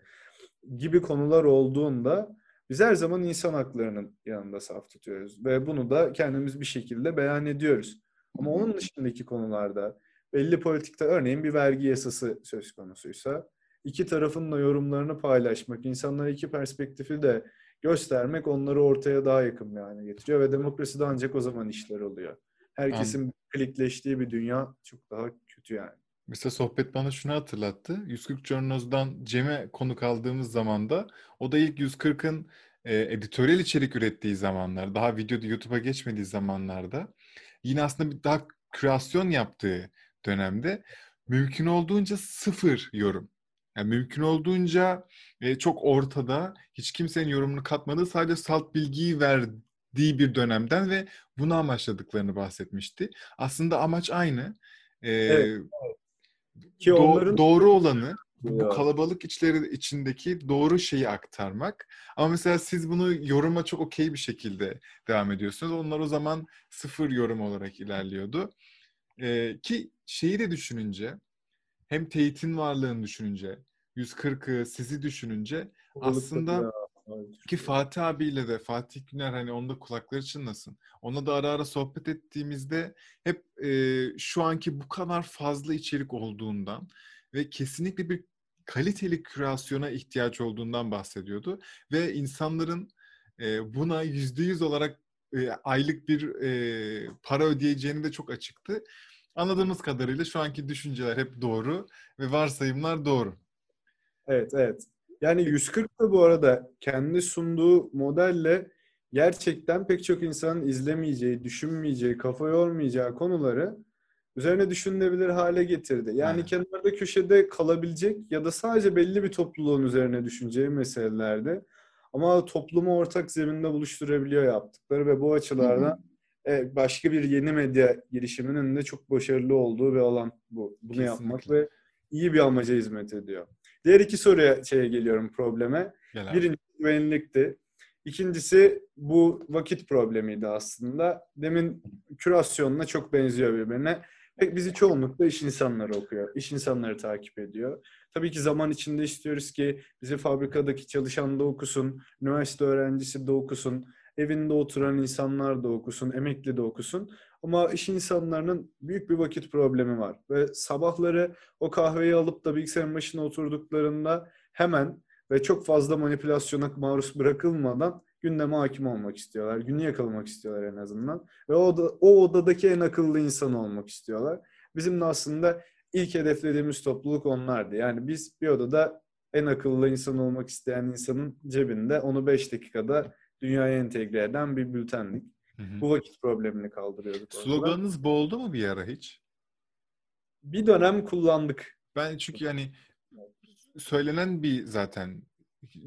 gibi konular olduğunda biz her zaman insan haklarının yanında saf tutuyoruz. Ve bunu da kendimiz bir şekilde beyan ediyoruz. Ama onun dışındaki konularda belli politikte örneğin bir vergi yasası söz konusuysa iki tarafın da yorumlarını paylaşmak, insanlara iki perspektifi de göstermek onları ortaya daha yakın bir hale getiriyor ve demokraside ancak o zaman işler oluyor. Herkesin Anladım. Klikleştiği bir dünya çok daha kötü yani. Mesela sohbet bana şunu hatırlattı. yüz kırk Journals'dan Cem'e konuk aldığımız zaman da o da ilk yüz kırkın e, editoryal içerik ürettiği zamanlar, daha videoda YouTube'a geçmediği zamanlarda yine aslında bir daha kreasyon yaptığı dönemde mümkün olduğunca sıfır yorum. Yani mümkün olduğunca e, çok ortada, hiç kimsenin yorumunu katmadığı, sadece salt bilgiyi verdiği bir dönemden ve bunu amaçladıklarını bahsetmişti. Aslında amaç aynı. E, evet. Ki do- onların... Doğru olanı, bu, bu kalabalık içleri içindeki doğru şeyi aktarmak. Ama mesela siz bunu yoruma çok okey bir şekilde devam ediyorsunuz. Onlar o zaman sıfır yorum olarak ilerliyordu. E, ki şeyi de düşününce... Hem Tate'in varlığını düşününce, yüz kırkı, sizi düşününce aslında Ki Fatih abiyle de, Fatih Güner, hani onda kulakları çınlasın. Ona da ara ara sohbet ettiğimizde hep e, şu anki bu kadar fazla içerik olduğundan ve kesinlikle bir kaliteli kürasyona ihtiyaç olduğundan bahsediyordu. Ve insanların e, buna yüzde yüz olarak e, aylık bir e, para ödeyeceğini de çok açıktı. Anladığımız kadarıyla şu anki düşünceler hep doğru ve varsayımlar doğru. Evet, evet. Yani yüz kırk da bu arada kendi sunduğu modelle gerçekten pek çok insanın izlemeyeceği, düşünmeyeceği, kafa yormayacağı konuları üzerine düşünülebilir hale getirdi. Yani evet. Kenarda köşede kalabilecek ya da sadece belli bir topluluğun üzerine düşüneceği meselelerde ama toplumu ortak zeminde buluşturabiliyor yaptıkları ve bu açılardan hı hı. başka bir yeni medya girişiminin de çok başarılı olduğu bir alan bu. Bunu kesinlikle yapmak ve iyi bir amaca hizmet ediyor. Diğer iki soruya şeye geliyorum, probleme. Gel birincisi güvenlikti. İkincisi bu vakit problemiydi aslında. Demin kürasyonla çok benziyor birbirine. Bizi çoğunlukla iş insanları okuyor. İş insanları takip ediyor. Tabii ki zaman içinde istiyoruz ki bizi fabrikadaki çalışan da okusun, üniversite öğrencisi de okusun, evinde oturan insanlar da okusun, emekli de okusun. Ama iş insanlarının büyük bir vakit problemi var. Ve sabahları o kahveyi alıp da bilgisayarın başına oturduklarında hemen ve çok fazla manipülasyona maruz bırakılmadan gündeme hakim olmak istiyorlar. Günü yakalamak istiyorlar en azından. Ve o, da, o odadaki en akıllı insan olmak istiyorlar. Bizim de aslında ilk hedeflediğimiz topluluk onlardı. Yani biz bir odada en akıllı insan olmak isteyen insanın cebinde onu beş dakikada dünyaya entegre eden bir bültenlik. Hı hı. Bu vakit problemini kaldırıyorduk. Sloganınız boğuldu mu bir ara hiç? Bir dönem kullandık. Ben çünkü yani söylenen bir zaten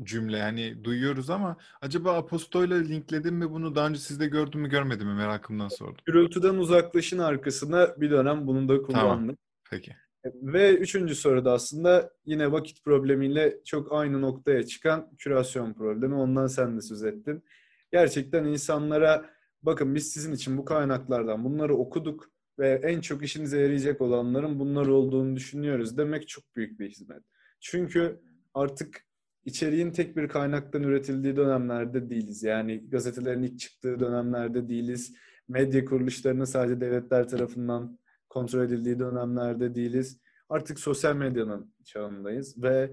cümle yani duyuyoruz ama acaba Aposto'yla linkledim mi bunu, daha önce sizde gördüm mü görmedim mi merakımdan sordum. Gürültüden uzaklaşın arkasına bir dönem bunu da kullandık. Tamam. Peki. Ve üçüncü soruda aslında yine vakit problemiyle çok aynı noktaya çıkan kürasyon problemi. Ondan sen de söz ettin. Gerçekten insanlara bakın biz sizin için bu kaynaklardan bunları okuduk ve en çok işinize yarayacak olanların bunlar olduğunu düşünüyoruz demek çok büyük bir hizmet. Çünkü artık içeriğin tek bir kaynaktan üretildiği dönemlerde değiliz. Yani gazetelerin ilk çıktığı dönemlerde değiliz. Medya kuruluşlarının sadece devletler tarafından kontrol edildiği dönemlerde değiliz. Artık sosyal medyanın çağındayız ve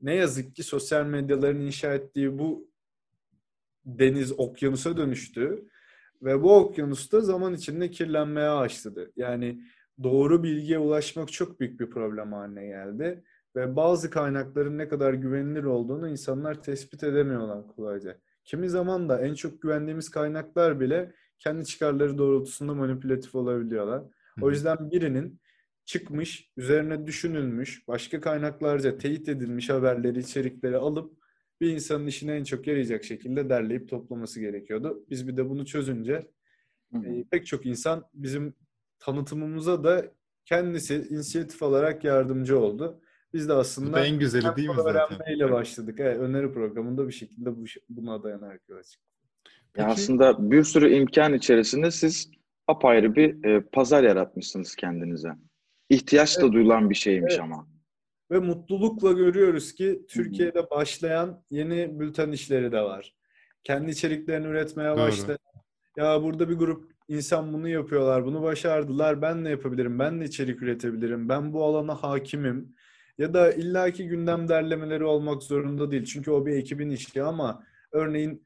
ne yazık ki sosyal medyaların inşa ettiği bu deniz okyanusa dönüştü ve bu okyanusta zaman içinde kirlenmeye başladı. Yani doğru bilgiye ulaşmak çok büyük bir problem haline geldi ve bazı kaynakların ne kadar güvenilir olduğunu insanlar tespit edemiyorlar kolayca. Kimi zaman da en çok güvendiğimiz kaynaklar bile kendi çıkarları doğrultusunda manipülatif olabiliyorlar. O yüzden birinin çıkmış, üzerine düşünülmüş, başka kaynaklarca teyit edilmiş haberleri, içerikleri alıp bir insanın işine en çok yarayacak şekilde derleyip toplaması gerekiyordu. Biz bir de bunu çözünce e, pek çok insan bizim tanıtımımıza da kendisi inisiyatif alarak yardımcı oldu. Biz de aslında en güzeli değil mi zaten? Öğrenmeyle başladık. Evet, öneri programında bir şekilde bu, buna dayanarak yola çıktık. Yani aslında bir sürü imkan içerisinde siz apayrı bir e, pazar yaratmışsınız kendinize. İhtiyaç da evet. duyulan bir şeymiş evet. ama. Ve mutlulukla görüyoruz ki Türkiye'de başlayan yeni bülten işleri de var. Kendi içeriklerini üretmeye başlayan. Ya burada bir grup insan bunu yapıyorlar, bunu başardılar. Ben de yapabilirim, ben de içerik üretebilirim. Ben bu alana hakimim. Ya da illaki gündem derlemeleri olmak zorunda değil. Çünkü o bir ekibin işi ama örneğin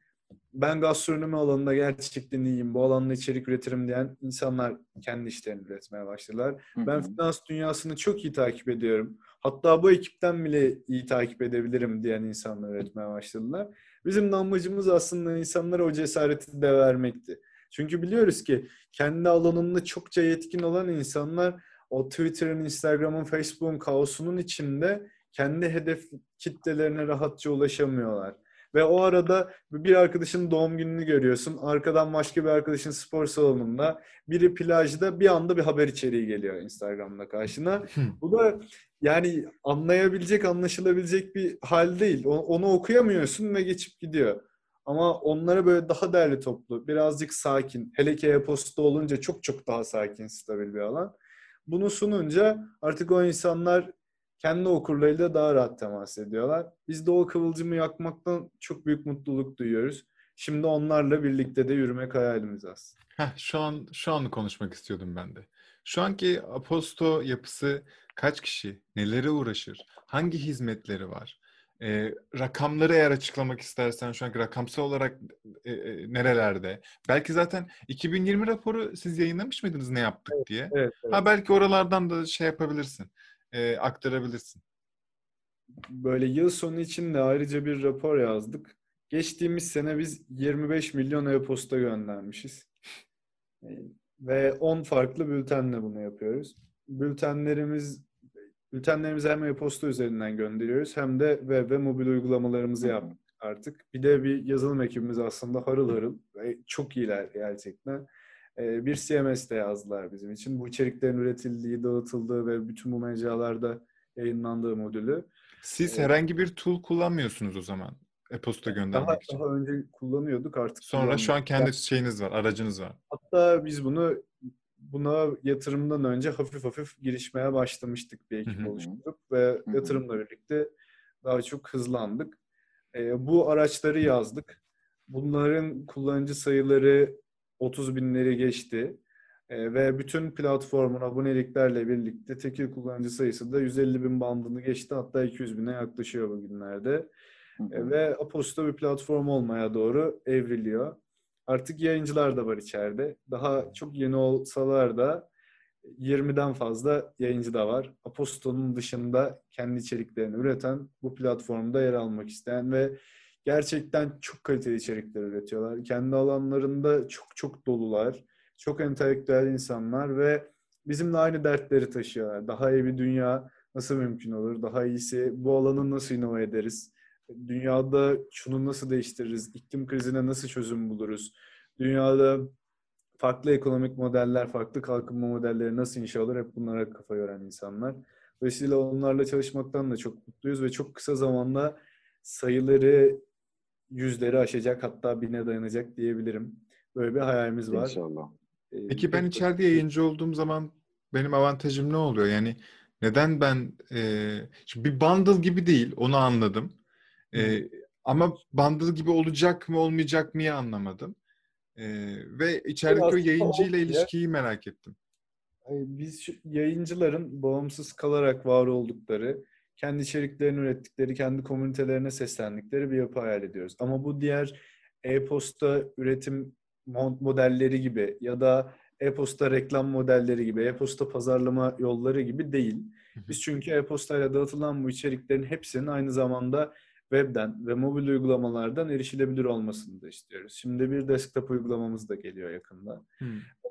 ben gastronomi alanında gerçekten iyiyim, bu alanda içerik üretirim diyen insanlar kendi işlerini üretmeye başladılar. Hı hı. Ben finans dünyasını çok iyi takip ediyorum. Hatta bu ekipten bile iyi takip edebilirim diyen insanlar üretmeye başladılar. Bizim de amacımız aslında insanlara o cesareti de vermekti. Çünkü biliyoruz ki kendi alanında çokça yetkin olan insanlar o Twitter'ın, Instagram'ın, Facebook'un kaosunun içinde kendi hedef kitlelerine rahatça ulaşamıyorlar. Ve o arada bir arkadaşın doğum gününü görüyorsun. Arkadan başka bir arkadaşın spor salonunda, biri plajda, bir anda bir haber içeriği geliyor Instagram'da karşına. Bu da yani anlayabilecek, anlaşılabilecek bir hal değil. Onu okuyamıyorsun ve geçip gidiyor. Ama onlara böyle daha derli toplu, birazcık sakin, hele ki e-posta olunca çok çok daha sakin, stabil bir alan. Bunu sununca artık o insanlar kendi okurlarıyla daha rahat temas ediyorlar. Biz de o kıvılcımı yakmaktan çok büyük mutluluk duyuyoruz. Şimdi onlarla birlikte de yürümek hayalimiz aslında. Heh, şu an şu an konuşmak istiyordum ben de. Şu anki Aposto yapısı kaç kişi, nelere uğraşır, hangi hizmetleri var? E, rakamları eğer açıklamak istersen şu anki rakamsal olarak e, e, nerelerde? Belki zaten iki bin yirmi raporu siz yayınlamış mıydınız ne yaptık evet, diye? Evet, evet. Ha belki oralardan da şey yapabilirsin, e, aktarabilirsin. Böyle yıl sonu için de ayrıca bir rapor yazdık. Geçtiğimiz sene biz yirmi beş milyon e-posta göndermişiz. Ve on farklı bültenle bunu yapıyoruz. Bültenlerimiz bültenlerimizi hem e-posta üzerinden gönderiyoruz hem de web ve mobil uygulamalarımızı yaptık artık. Bir de bir yazılım ekibimiz aslında harıl harıl ve çok iyiler gerçekten. Bir C M S de yazdılar bizim için. Bu içeriklerin üretildiği, dağıtıldığı ve bütün bu mecralarda yayınlandığı modülü. Siz herhangi bir tool kullanmıyorsunuz o zaman e-posta göndermek daha, için. Daha önce kullanıyorduk artık. Sonra şu an kendi şeyiniz var, aracınız var. Hatta biz bunu buna yatırımdan önce hafif hafif girişmeye başlamıştık bir ekip oluşturup ve yatırımla birlikte daha çok hızlandık. E, bu araçları yazdık. Bunların kullanıcı sayıları otuz binleri geçti. E, ve bütün platformun aboneliklerle birlikte tekil kullanıcı sayısı da yüz elli bin bandını geçti. Hatta iki yüz bine yaklaşıyor bugünlerde. Ve Aposto bir platform olmaya doğru evriliyor. Artık yayıncılar da var içeride. Daha çok yeni olsalar da yirmiden fazla yayıncı da var. Aposto'nun dışında kendi içeriklerini üreten, bu platformda yer almak isteyen ve gerçekten çok kaliteli içerikler üretiyorlar. Kendi alanlarında çok çok dolular. Çok entelektüel insanlar ve bizimle aynı dertleri taşıyorlar. Daha iyi bir dünya nasıl mümkün olur? Daha iyisi bu alanı nasıl inova ederiz? Dünyada şunu nasıl değiştiririz? İklim krizine nasıl çözüm buluruz? Dünyada farklı ekonomik modeller, farklı kalkınma modelleri nasıl inşa olur? Hep bunlara kafa yoran insanlar. Dolayısıyla onlarla çalışmaktan da çok mutluyuz ve çok kısa zamanda sayıları yüzleri aşacak, hatta bine dayanacak diyebilirim. Böyle bir hayalimiz var. İnşallah. Ee, Peki ben içeride yayıncı olduğum zaman benim avantajım ne oluyor? Yani neden ben e, şimdi bir bundle gibi değil, onu anladım. Ee, ama bundle gibi olacak mı olmayacak mı ya anlamadım. Ee, ve içerideki o yayıncıyla ilişkiyi merak ettim. Biz yayıncıların bağımsız kalarak var oldukları, kendi içeriklerini ürettikleri, kendi komünitelerine seslendikleri bir yapı hayal ediyoruz. Ama bu diğer e-posta üretim modelleri gibi ya da e-posta reklam modelleri gibi, e-posta pazarlama yolları gibi değil. Biz çünkü e-postayla dağıtılan bu içeriklerin hepsinin aynı zamanda webden ve mobil uygulamalardan erişilebilir olmasını da istiyoruz. Şimdi bir desktop uygulamamız da geliyor yakında. Hmm.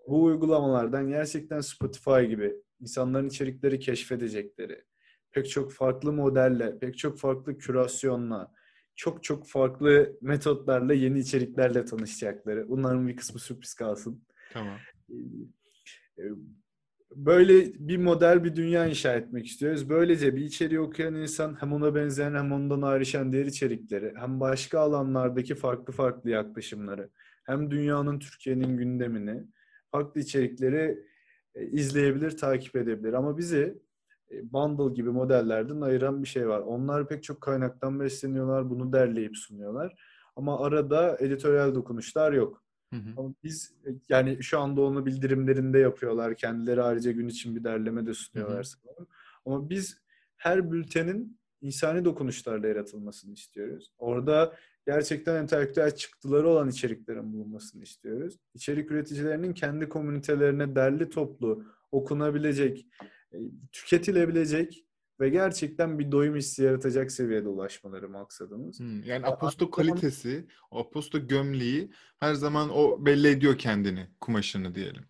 Bu uygulamalardan gerçekten Spotify gibi insanların içerikleri keşfedecekleri, pek çok farklı modelle, pek çok farklı kürasyonla, çok çok farklı metotlarla, yeni içeriklerle tanışacakları. Bunların bir kısmı sürpriz kalsın. Tamam. Böyle bir model, bir dünya inşa etmek istiyoruz. Böylece bir içeriği okuyan insan hem ona benzeyen hem ondan ayrışan diğer içerikleri, hem başka alanlardaki farklı farklı yaklaşımları, hem dünyanın, Türkiye'nin gündemini, farklı içerikleri izleyebilir, takip edebilir. Ama bizi bundle gibi modellerden ayıran bir şey var. Onlar pek çok kaynaktan besleniyorlar, bunu derleyip sunuyorlar. Ama arada editoryal dokunuşlar yok. Hı hı. Biz yani şu anda onu bildirimlerinde yapıyorlar. Kendileri ayrıca gün için bir derleme de sunuyorlar sanırım. Ama biz her bültenin insani dokunuşlarla yaratılmasını istiyoruz. Orada gerçekten entelektüel çıktıları olan içeriklerin bulunmasını istiyoruz. İçerik üreticilerinin kendi komünitelerine derli toplu, okunabilecek, tüketilebilecek ve gerçekten bir doyum hissi yaratacak seviyede ulaşmaları maksadımız. Hmm, yani Aposto kalitesi, Aposto gömleği her zaman o belli ediyor kendini, kumaşını diyelim.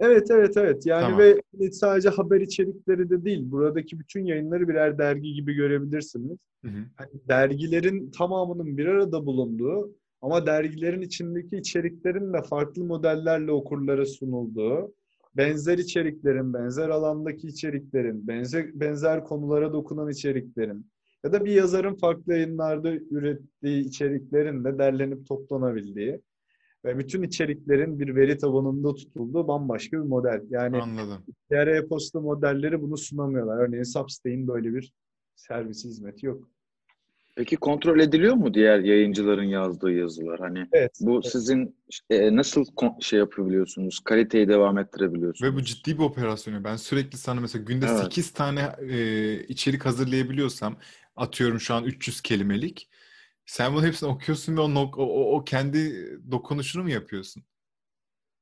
Evet, evet, evet. Yani tamam. Ve sadece haber içerikleri de değil. Buradaki bütün yayınları birer dergi gibi görebilirsiniz. Hı hı. Yani dergilerin tamamının bir arada bulunduğu ama dergilerin içindeki içeriklerin de farklı modellerle okurlara sunulduğu, benzer içeriklerin, benzer alandaki içeriklerin, benzer benzer konulara dokunan içeriklerin ya da bir yazarın farklı yayınlarda ürettiği içeriklerin de derlenip toplanabildiği ve bütün içeriklerin bir veri tabanında tutulduğu bambaşka bir model. Yani diğer e-posta modelleri bunu sunamıyorlar. Örneğin Substack'in böyle bir servisi, hizmeti yok. Peki kontrol ediliyor mu diğer yayıncıların yazdığı yazılar? Hani evet, bu evet. Sizin e, nasıl kon- şey yapabiliyorsunuz? Kaliteyi devam ettirebiliyorsunuz. Ve bu ciddi bir operasyonu. Ben sürekli sana mesela günde evet. sekiz tane e, içerik hazırlayabiliyorsam, atıyorum şu an üç yüz kelimelik. Sen bunu hepsini okuyorsun ve o, o, o kendi dokunuşunu mu yapıyorsun?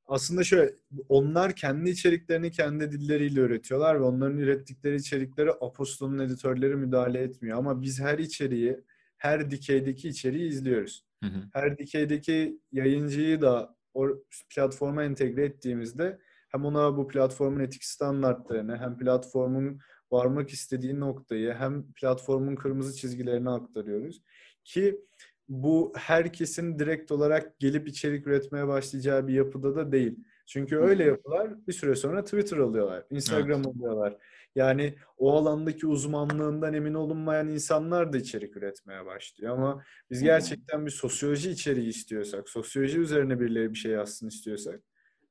Aslında şöyle, onlar kendi içeriklerini kendi dilleriyle üretiyorlar ve onların ürettikleri içeriklere Aposto'nun editörleri müdahale etmiyor. Ama biz her içeriği, her dikeydeki içeriği izliyoruz. Hı hı. Her dikeydeki yayıncıyı da o platforma entegre ettiğimizde hem ona bu platformun etik standartlarını, hem platformun varmak istediği noktayı, hem platformun kırmızı çizgilerini aktarıyoruz. Ki bu herkesin direkt olarak gelip içerik üretmeye başlayacağı bir yapıda da değil. Çünkü öyle yapılar bir süre sonra Twitter alıyorlar, Instagram evet. alıyorlar. Yani o alandaki uzmanlığından emin olunmayan insanlar da içerik üretmeye başlıyor. Ama biz gerçekten bir sosyoloji içeriği istiyorsak, sosyoloji üzerine birileri bir şey yazsın istiyorsak,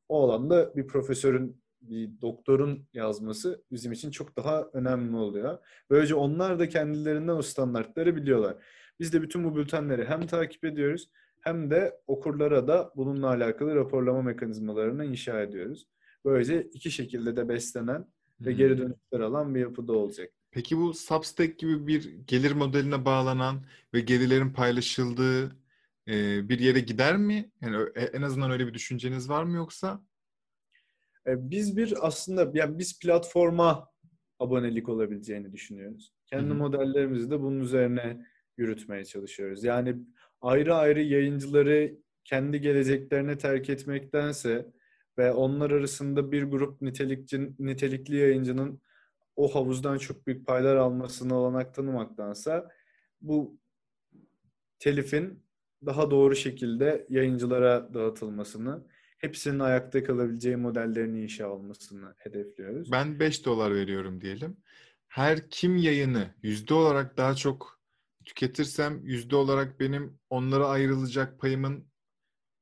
o alanda bir profesörün, bir doktorun yazması bizim için çok daha önemli oluyor. Böylece onlar da kendilerinden o standartları biliyorlar. Biz de bütün bu bültenleri hem takip ediyoruz hem de okurlara da bununla alakalı raporlama mekanizmalarını inşa ediyoruz. Böylece iki şekilde de beslenen ve hmm. geri dönüşler alan bir yapıda olacak. Peki bu Substack gibi bir gelir modeline bağlanan ve gelirlerin paylaşıldığı bir yere gider mi? Yani en azından öyle bir düşünceniz var mı yoksa? Biz bir aslında yani biz platforma abonelik olabileceğini düşünüyoruz. Kendi hmm. modellerimizi de bunun üzerine yürütmeye çalışıyoruz. Yani ayrı ayrı yayıncıları kendi geleceklerine terk etmektense ve onlar arasında bir grup nitelikli, nitelikli yayıncının o havuzdan çok büyük paylar almasına olanak tanımaktansa bu telifin daha doğru şekilde yayıncılara dağıtılmasını, hepsinin ayakta kalabileceği modellerin inşa olmasını hedefliyoruz. Ben beş dolar veriyorum diyelim. Her kim yayını yüzde olarak daha çok tüketirsem yüzde olarak benim onlara ayrılacak payımın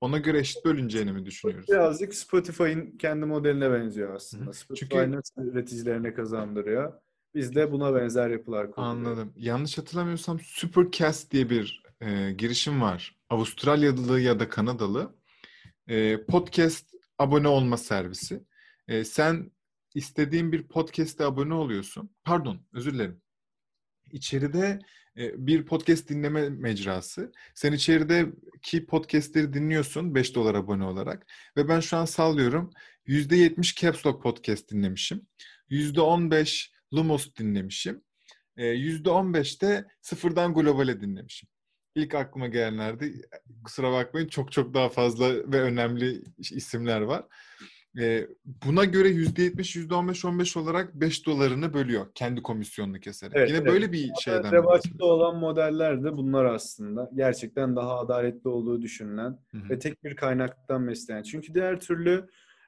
ona göre eşit bölüneceğini mi düşünüyoruz? Birazcık Spotify'ın kendi modeline benziyor aslında. Hı-hı. Spotify Çünkü... nasıl üreticilerine kazandırıyor? Biz de buna benzer yapılar kuruyoruz. Anladım. Yanlış hatırlamıyorsam Supercast diye bir e, girişim var. Avustralyalı ya da Kanadalı. E, podcast abone olma servisi. E, sen istediğin bir podcast'e abone oluyorsun. Pardon, özür dilerim. İçeride bir podcast dinleme mecrası. Sen içerideki podcastleri dinliyorsun beş dolar abone olarak. Ve ben şu an sallıyorum. yüzde yetmiş Capstock Podcast dinlemişim. yüzde on beş Lumos dinlemişim. yüzde on beş de Sıfırdan Global'e dinlemişim. İlk aklıma gelenlerdi. Kusura bakmayın, çok çok daha fazla ve önemli isimler var. Buna göre yüzde yetmiş, yüzde on beş, on beş olarak beş dolarını bölüyor. Kendi komisyonunu keserek. Evet, Yine evet. böyle bir şeyden. Revaçta olan modeller de bunlar aslında. Gerçekten daha adaletli olduğu düşünülen Hı-hı. ve tek bir kaynaktan besleyen. Çünkü diğer türlü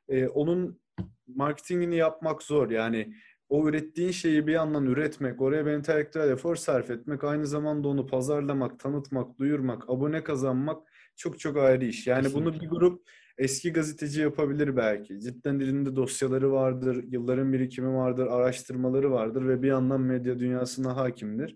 e, onun marketingini yapmak zor. Yani o ürettiğin şeyi bir yandan üretmek, oraya bir entelektüel efor sarf etmek, aynı zamanda onu pazarlamak, tanıtmak, duyurmak, abone kazanmak çok çok ayrı iş. Yani Kesinlikle. Bunu bir grup eski gazeteci yapabilir belki. Cidden dilinde dosyaları vardır, yılların birikimi vardır, araştırmaları vardır ve bir yandan medya dünyasına hakimdir.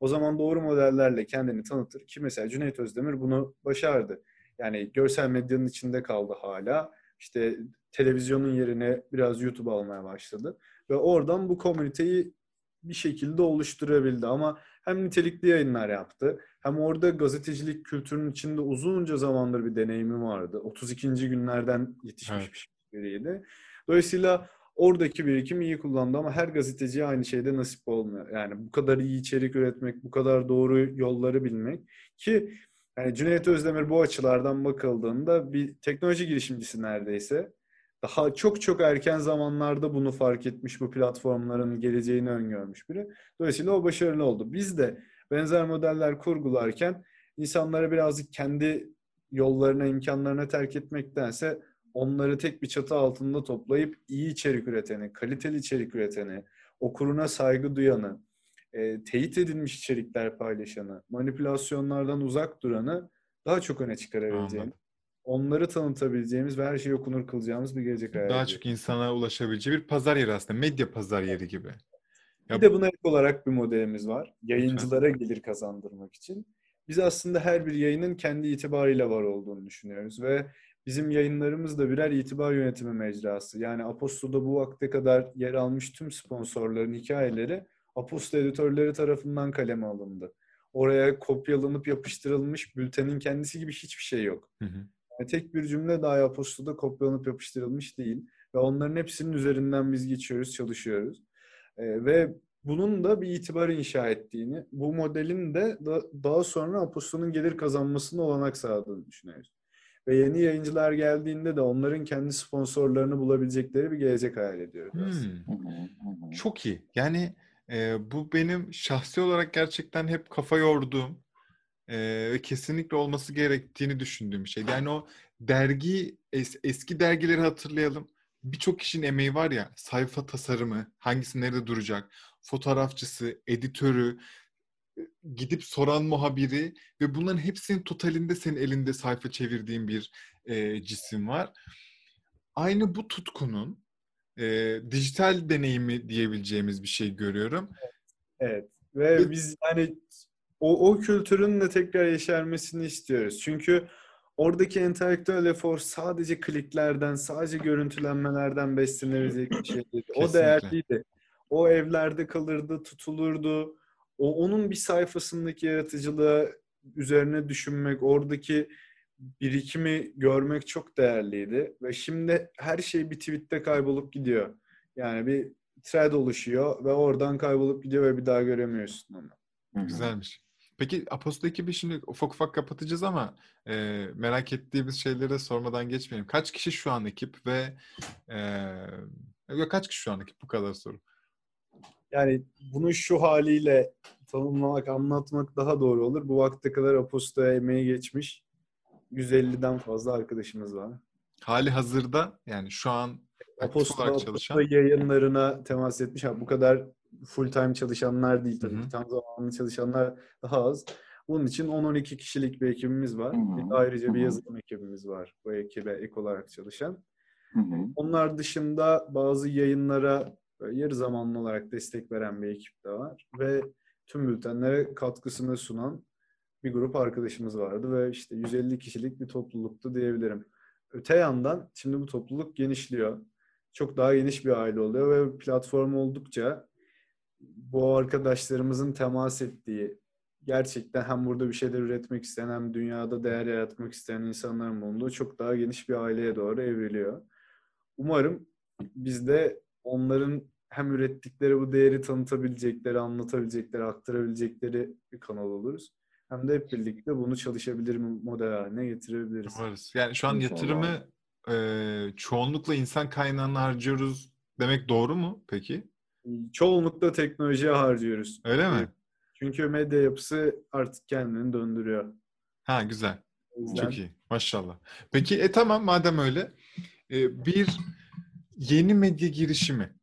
O zaman doğru modellerle kendini tanıtır ki mesela Cüneyt Özdemir bunu başardı. Yani görsel medyanın içinde kaldı hala. İşte televizyonun yerine biraz YouTube almaya başladı. Ve oradan bu komüniteyi bir şekilde oluşturabildi ama hem nitelikli yayınlar yaptı, hem orada gazetecilik kültürünün içinde uzunca zamandır bir deneyimi vardı. otuz ikinci günlerden yetişmiş evet. bir biriydi. Dolayısıyla oradaki birikimi iyi kullandı ama her gazeteciye aynı şeyde nasip olmuyor. Yani bu kadar iyi içerik üretmek, bu kadar doğru yolları bilmek ki yani Cüneyt Özdemir bu açılardan bakıldığında bir teknoloji girişimcisi neredeyse. Daha çok çok erken zamanlarda bunu fark etmiş, bu platformların geleceğini öngörmüş biri. Dolayısıyla o başarılı oldu. Biz de benzer modeller kurgularken insanlara birazcık kendi yollarına, imkanlarına terk etmektense onları tek bir çatı altında toplayıp iyi içerik üreteni, kaliteli içerik üreteni, okuruna saygı duyanı, e, teyit edilmiş içerikler paylaşanı, manipülasyonlardan uzak duranı daha çok öne çıkarabileceğini, onları tanıtabileceğimiz ve her şeyi okunur kılacağımız bir gelecek hayal. Daha çok insana ulaşabileceği bir pazar yeri aslında. Medya pazar yeri gibi. Bir de buna ek olarak bir modelimiz var. Yayıncılara gelir kazandırmak için. Biz aslında her bir yayının kendi itibarıyla var olduğunu düşünüyoruz ve bizim yayınlarımız da birer itibar yönetimi mecrası. Yani Aposto'da bu vakte kadar yer almış tüm sponsorların hikayeleri Aposto editörleri tarafından kaleme alındı. Oraya kopyalanıp yapıştırılmış bültenin kendisi gibi hiçbir şey yok. Hı hı. Yani tek bir cümle dahi Aposto'da kopyalanıp yapıştırılmış değil. Ve onların hepsinin üzerinden biz geçiyoruz, çalışıyoruz. Ee, ve bunun da bir itibar inşa ettiğini, bu modelin de da, daha sonra Aposto'nun gelir kazanmasına olanak sağladığını düşünüyoruz. Ve yeni yayıncılar geldiğinde de onların kendi sponsorlarını bulabilecekleri bir gelecek hayal ediyoruz. Hmm. Çok iyi. Yani e, bu benim şahsi olarak gerçekten hep kafa yorduğum ve kesinlikle olması gerektiğini düşündüğüm bir şey. Yani o dergi, es, eski dergileri hatırlayalım. Birçok kişinin emeği var ya, sayfa tasarımı, hangisi nerede duracak, fotoğrafçısı, editörü, gidip soran muhabiri ve bunların hepsinin totalinde senin elinde sayfa çevirdiğin bir e, cisim var. Aynı bu tutkunun e, dijital deneyimi diyebileceğimiz bir şey görüyorum. Evet. Ve, ve biz yani o, o kültürün de tekrar yeşermesini istiyoruz. Çünkü oradaki entelektüel efor sadece kliklerden, sadece görüntülenmelerden beslenebilecek bir şey değil. O değerliydi. O evlerde kalırdı, tutulurdu. O, onun bir sayfasındaki yaratıcılığı üzerine düşünmek, oradaki birikimi görmek çok değerliydi. Ve şimdi her şey bir tweette kaybolup gidiyor. Yani bir thread oluşuyor ve oradan kaybolup gidiyor ve bir daha göremiyorsun onu. Güzelmiş. Peki Aposto ekibi şimdi ufak ufak kapatacağız ama e, merak ettiğimiz şeylere sormadan geçmeyelim. Kaç kişi şu an ekip ve e, kaç kişi şu an ekip? Bu kadar soru. Yani bunu şu haliyle tanımlamak, anlatmak daha doğru olur. Bu vakte kadar Aposto'ya emeği geçmiş yüz elliden fazla arkadaşımız var. Hali hazırda yani şu an Aposto, Aposto çalışan... yayınlarına temas etmiş. Ha, bu kadar full time çalışanlar değil tabii. Hı-hı. Tam zamanlı çalışanlar daha az. Bunun için on on iki kişilik bir ekibimiz var. Bir ayrıca Hı-hı. bir yazılım ekibimiz var. Bu ekibe ek olarak çalışan. Hı-hı. Onlar dışında bazı yayınlara yarı zamanlı olarak destek veren bir ekip de var. Ve tüm bültenlere katkısını sunan bir grup arkadaşımız vardı. Ve işte yüz elli kişilik bir topluluktu diyebilirim. Öte yandan şimdi bu topluluk genişliyor. Çok daha geniş bir aile oluyor ve platform oldukça bu arkadaşlarımızın temas ettiği, gerçekten hem burada bir şeyler üretmek isteyen hem dünyada değer yaratmak isteyen insanların bulunduğu çok daha geniş bir aileye doğru evriliyor. Umarım biz de onların hem ürettikleri bu değeri tanıtabilecekleri, anlatabilecekleri, aktarabilecekleri bir kanal oluruz. Hem de hep birlikte bunu çalışabilir model haline getirebiliriz. Umarız. Yani şu an yatırımı e, çoğunlukla insan kaynağını harcıyoruz demek doğru mu peki? Çoğunlukla teknolojiye harcıyoruz. Öyle mi? Çünkü medya yapısı artık kendini döndürüyor. Ha güzel. Yüzden... Çok iyi. Maşallah. Peki e tamam madem öyle. E, bir yeni medya girişimi.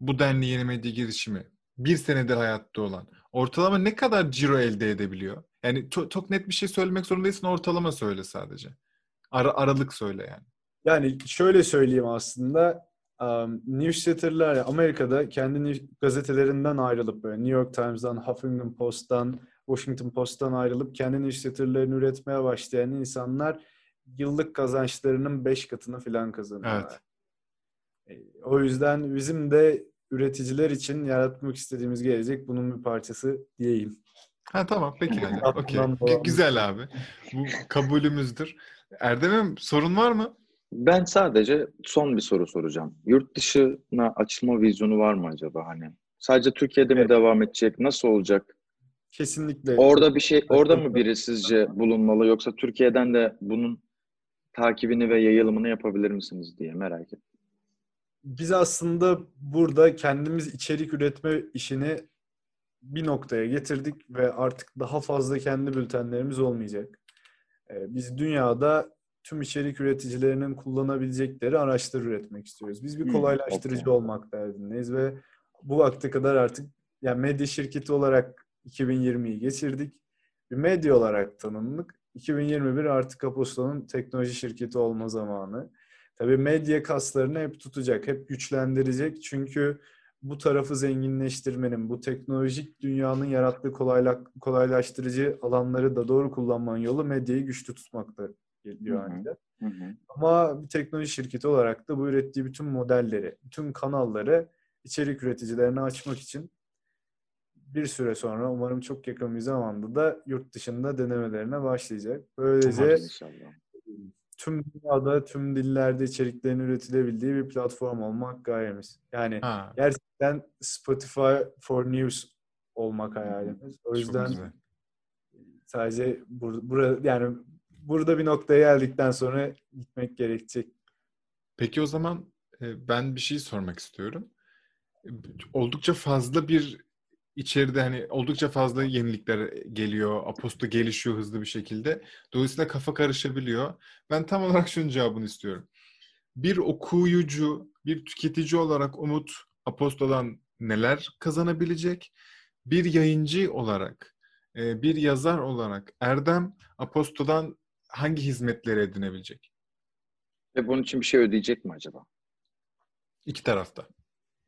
Bu denli yeni medya girişimi. Bir senedir hayatta olan. Ortalama ne kadar ciro elde edebiliyor? Yani çok, çok net bir şey söylemek zorundaysın. Ortalama söyle sadece. Ara, aralık söyle yani. Yani şöyle söyleyeyim aslında. Um, newsletter'lar Amerika'da kendi gazetelerinden ayrılıp böyle New York Times'dan, Huffington Post'tan, Washington Post'tan ayrılıp kendi newsletter'larını üretmeye başlayan insanlar yıllık kazançlarının beş katını falan kazanıyorlar. Evet. O yüzden bizim de üreticiler için yaratmak istediğimiz gelecek bunun bir parçası diyeyim. Ha tamam peki. Okay. Güzel abi. Bu kabulümüzdür. Erdem'im sorun var mı? Ben sadece son bir soru soracağım. Yurt dışına açılma vizyonu var mı acaba hani? Sadece Türkiye'de evet. mi devam edecek? Nasıl olacak? Kesinlikle. Orada bir şey, orada mı biri sizce bulunmalı yoksa Türkiye'den de bunun takibini ve yayılımını yapabilir misiniz diye merak ettim. Biz aslında burada kendimiz içerik üretme işini bir noktaya getirdik ve artık daha fazla kendi bültenlerimiz olmayacak. Biz dünyada tüm içerik üreticilerinin kullanabilecekleri araçlar üretmek istiyoruz. Biz bir kolaylaştırıcı okay. olmak derdindeyiz ve bu vakte kadar artık yani medya şirketi olarak iki bin yirmiyi geçirdik. Bir medya olarak tanındık. iki bin yirmi bir artık Aposto'nun teknoloji şirketi olma zamanı. Tabii medya kaslarını hep tutacak, hep güçlendirecek. Çünkü bu tarafı zenginleştirmenin, bu teknolojik dünyanın yarattığı kolayla, kolaylaştırıcı alanları da doğru kullanmanın yolu medyayı güçlü tutmakta diyor halde. Ama bir teknoloji şirketi olarak da bu ürettiği bütün modelleri, bütün kanalları içerik üreticilerine açmak için bir süre sonra, umarım çok yakın bir zamanda da yurt dışında denemelerine başlayacak. Böylece tüm dünyada, tüm dillerde içeriklerin üretilebildiği bir platform olmak gayemiz. Yani ha. gerçekten Spotify for News olmak hayalimiz. O yüzden sadece bur- bura, yani burada bir noktaya geldikten sonra gitmek gerekecek. Peki o zaman ben bir şey sormak istiyorum. Oldukça fazla bir İçeride hani oldukça fazla yenilikler geliyor. Aposto gelişiyor hızlı bir şekilde. Dolayısıyla kafa karışabiliyor. Ben tam olarak şunun cevabını istiyorum. Bir okuyucu, bir tüketici olarak Umut Aposto'dan neler kazanabilecek? Bir yayıncı olarak, bir yazar olarak Erdem Aposto'dan hangi hizmetleri edinebilecek? Ve bunun için bir şey ödeyecek mi acaba? İki tarafta.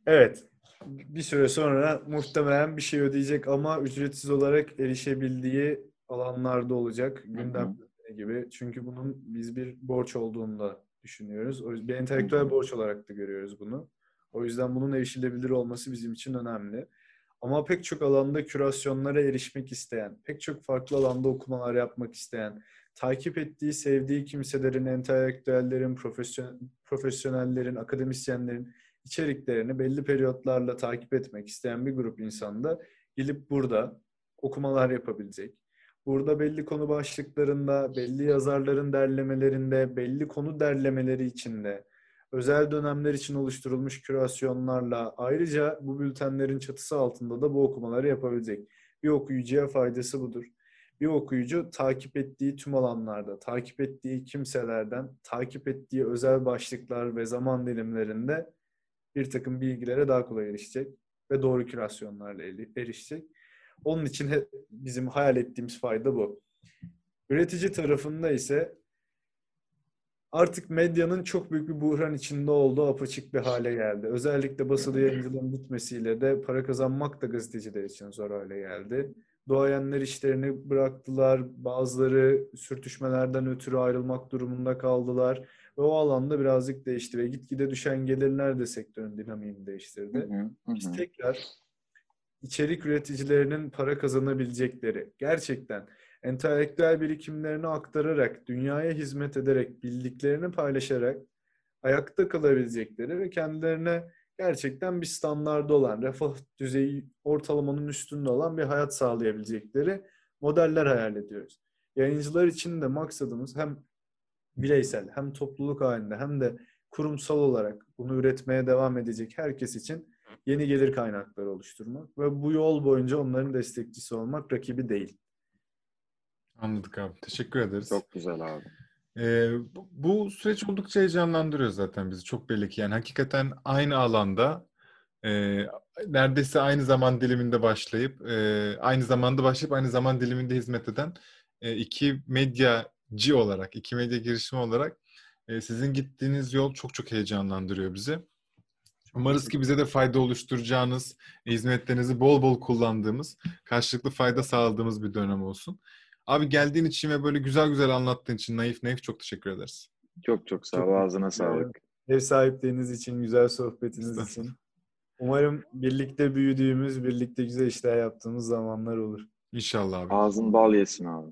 Evet. Bir süre sonra muhtemelen bir şey ödeyecek ama ücretsiz olarak erişebildiği alanlarda olacak. Gündem gibi. Çünkü bunun biz bir borç olduğunu da düşünüyoruz. O yüzden bir entelektüel Hı-hı. borç olarak da görüyoruz bunu. O yüzden bunun erişilebilir olması bizim için önemli. Ama pek çok alanda kürasyonlara erişmek isteyen, pek çok farklı alanda okumalar yapmak isteyen, takip ettiği, sevdiği kimselerin, entelektüellerin, profesyon- profesyonellerin, akademisyenlerin içeriklerini belli periyotlarla takip etmek isteyen bir grup insan da gelip burada okumalar yapabilecek. Burada belli konu başlıklarında, belli yazarların derlemelerinde, belli konu derlemeleri içinde, özel dönemler için oluşturulmuş kürasyonlarla ayrıca bu bültenlerin çatısı altında da bu okumaları yapabilecek. Bir okuyucuya faydası budur. Bir okuyucu takip ettiği tüm alanlarda, takip ettiği kimselerden, takip ettiği özel başlıklar ve zaman dilimlerinde bir takım bilgilere daha kolay erişecek ve doğru kürasyonlarla erişecek. Onun için bizim hayal ettiğimiz fayda bu. Üretici tarafında ise artık medyanın çok büyük bir buhran içinde olduğu apaçık bir hale geldi. Özellikle basılı yayıncılığın bitmesiyle de para kazanmak da gazeteciler için zor hale geldi. Doğayanlar işlerini bıraktılar, bazıları sürtüşmelerden ötürü ayrılmak durumunda kaldılar. Ve o alanda birazcık değişti ve gitgide düşen gelirler de sektörün dinamiğini değiştirdi. Hı hı, hı. Biz tekrar içerik üreticilerinin para kazanabilecekleri, gerçekten entelektüel birikimlerini aktararak, dünyaya hizmet ederek, bildiklerini paylaşarak ayakta kalabilecekleri ve kendilerine gerçekten bir standardı olan, refah düzeyi ortalamanın üstünde olan bir hayat sağlayabilecekleri modeller hayal ediyoruz. Yayıncılar için de maksadımız hem bireysel, hem topluluk halinde hem de kurumsal olarak bunu üretmeye devam edecek herkes için yeni gelir kaynakları oluşturmak ve bu yol boyunca onların destekçisi olmak, rakibi değil. Anladık abi. Teşekkür ederiz. Çok güzel abi. Ee, bu süreç oldukça heyecanlandırıyor zaten bizi. Çok belli ki yani hakikaten aynı alanda e, neredeyse aynı zaman diliminde başlayıp e, aynı zamanda başlayıp aynı zaman diliminde hizmet eden e, iki medya G olarak, iki medya girişimi olarak e, sizin gittiğiniz yol çok çok heyecanlandırıyor bizi. Umarız ki bize de fayda oluşturacağınız, e, hizmetlerinizi bol bol kullandığımız, karşılıklı fayda sağladığımız bir dönem olsun. Abi geldiğin için ve böyle güzel güzel anlattığın için naif naif çok teşekkür ederiz. Çok çok sağ ol. Ağzına sağlık. Ev sahipliğiniz için, güzel sohbetiniz için. Umarım birlikte büyüdüğümüz, birlikte güzel işler yaptığımız zamanlar olur. İnşallah abi. Ağzın bal yesin abi.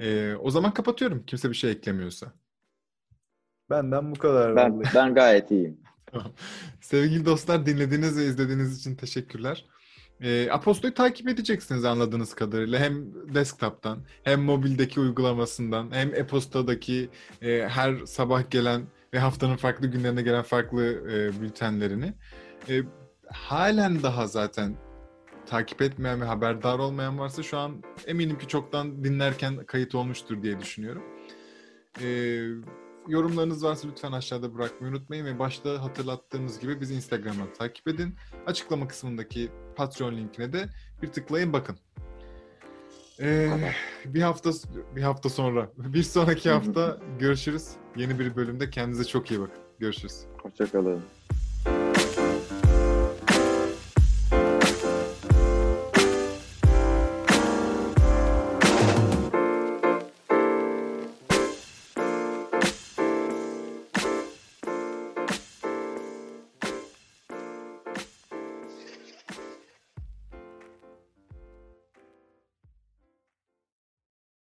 ee, o zaman kapatıyorum. Kimse bir şey eklemiyorsa. Benden bu kadar. Ben, ben gayet iyiyim. Sevgili dostlar, dinlediğiniz ve izlediğiniz için teşekkürler. E, Aposto'yu takip edeceksiniz anladığınız kadarıyla. Hem desktop'tan, hem mobildeki uygulamasından, hem e-postadaki e, her sabah gelen ve haftanın farklı günlerine gelen farklı e, bültenlerini. E, halen daha zaten takip etmeyen ve haberdar olmayan varsa şu an eminim ki çoktan dinlerken kayıt olmuştur diye düşünüyorum. Ee, yorumlarınız varsa lütfen aşağıda bırakmayı unutmayın ve başta hatırlattığımız gibi bizi Instagram'dan takip edin. Açıklama kısmındaki Patreon linkine de bir tıklayın bakın. Ee, bir hafta bir hafta sonra, bir sonraki hafta görüşürüz. Yeni bir bölümde kendinize çok iyi bakın. Görüşürüz. Hoşça kalın.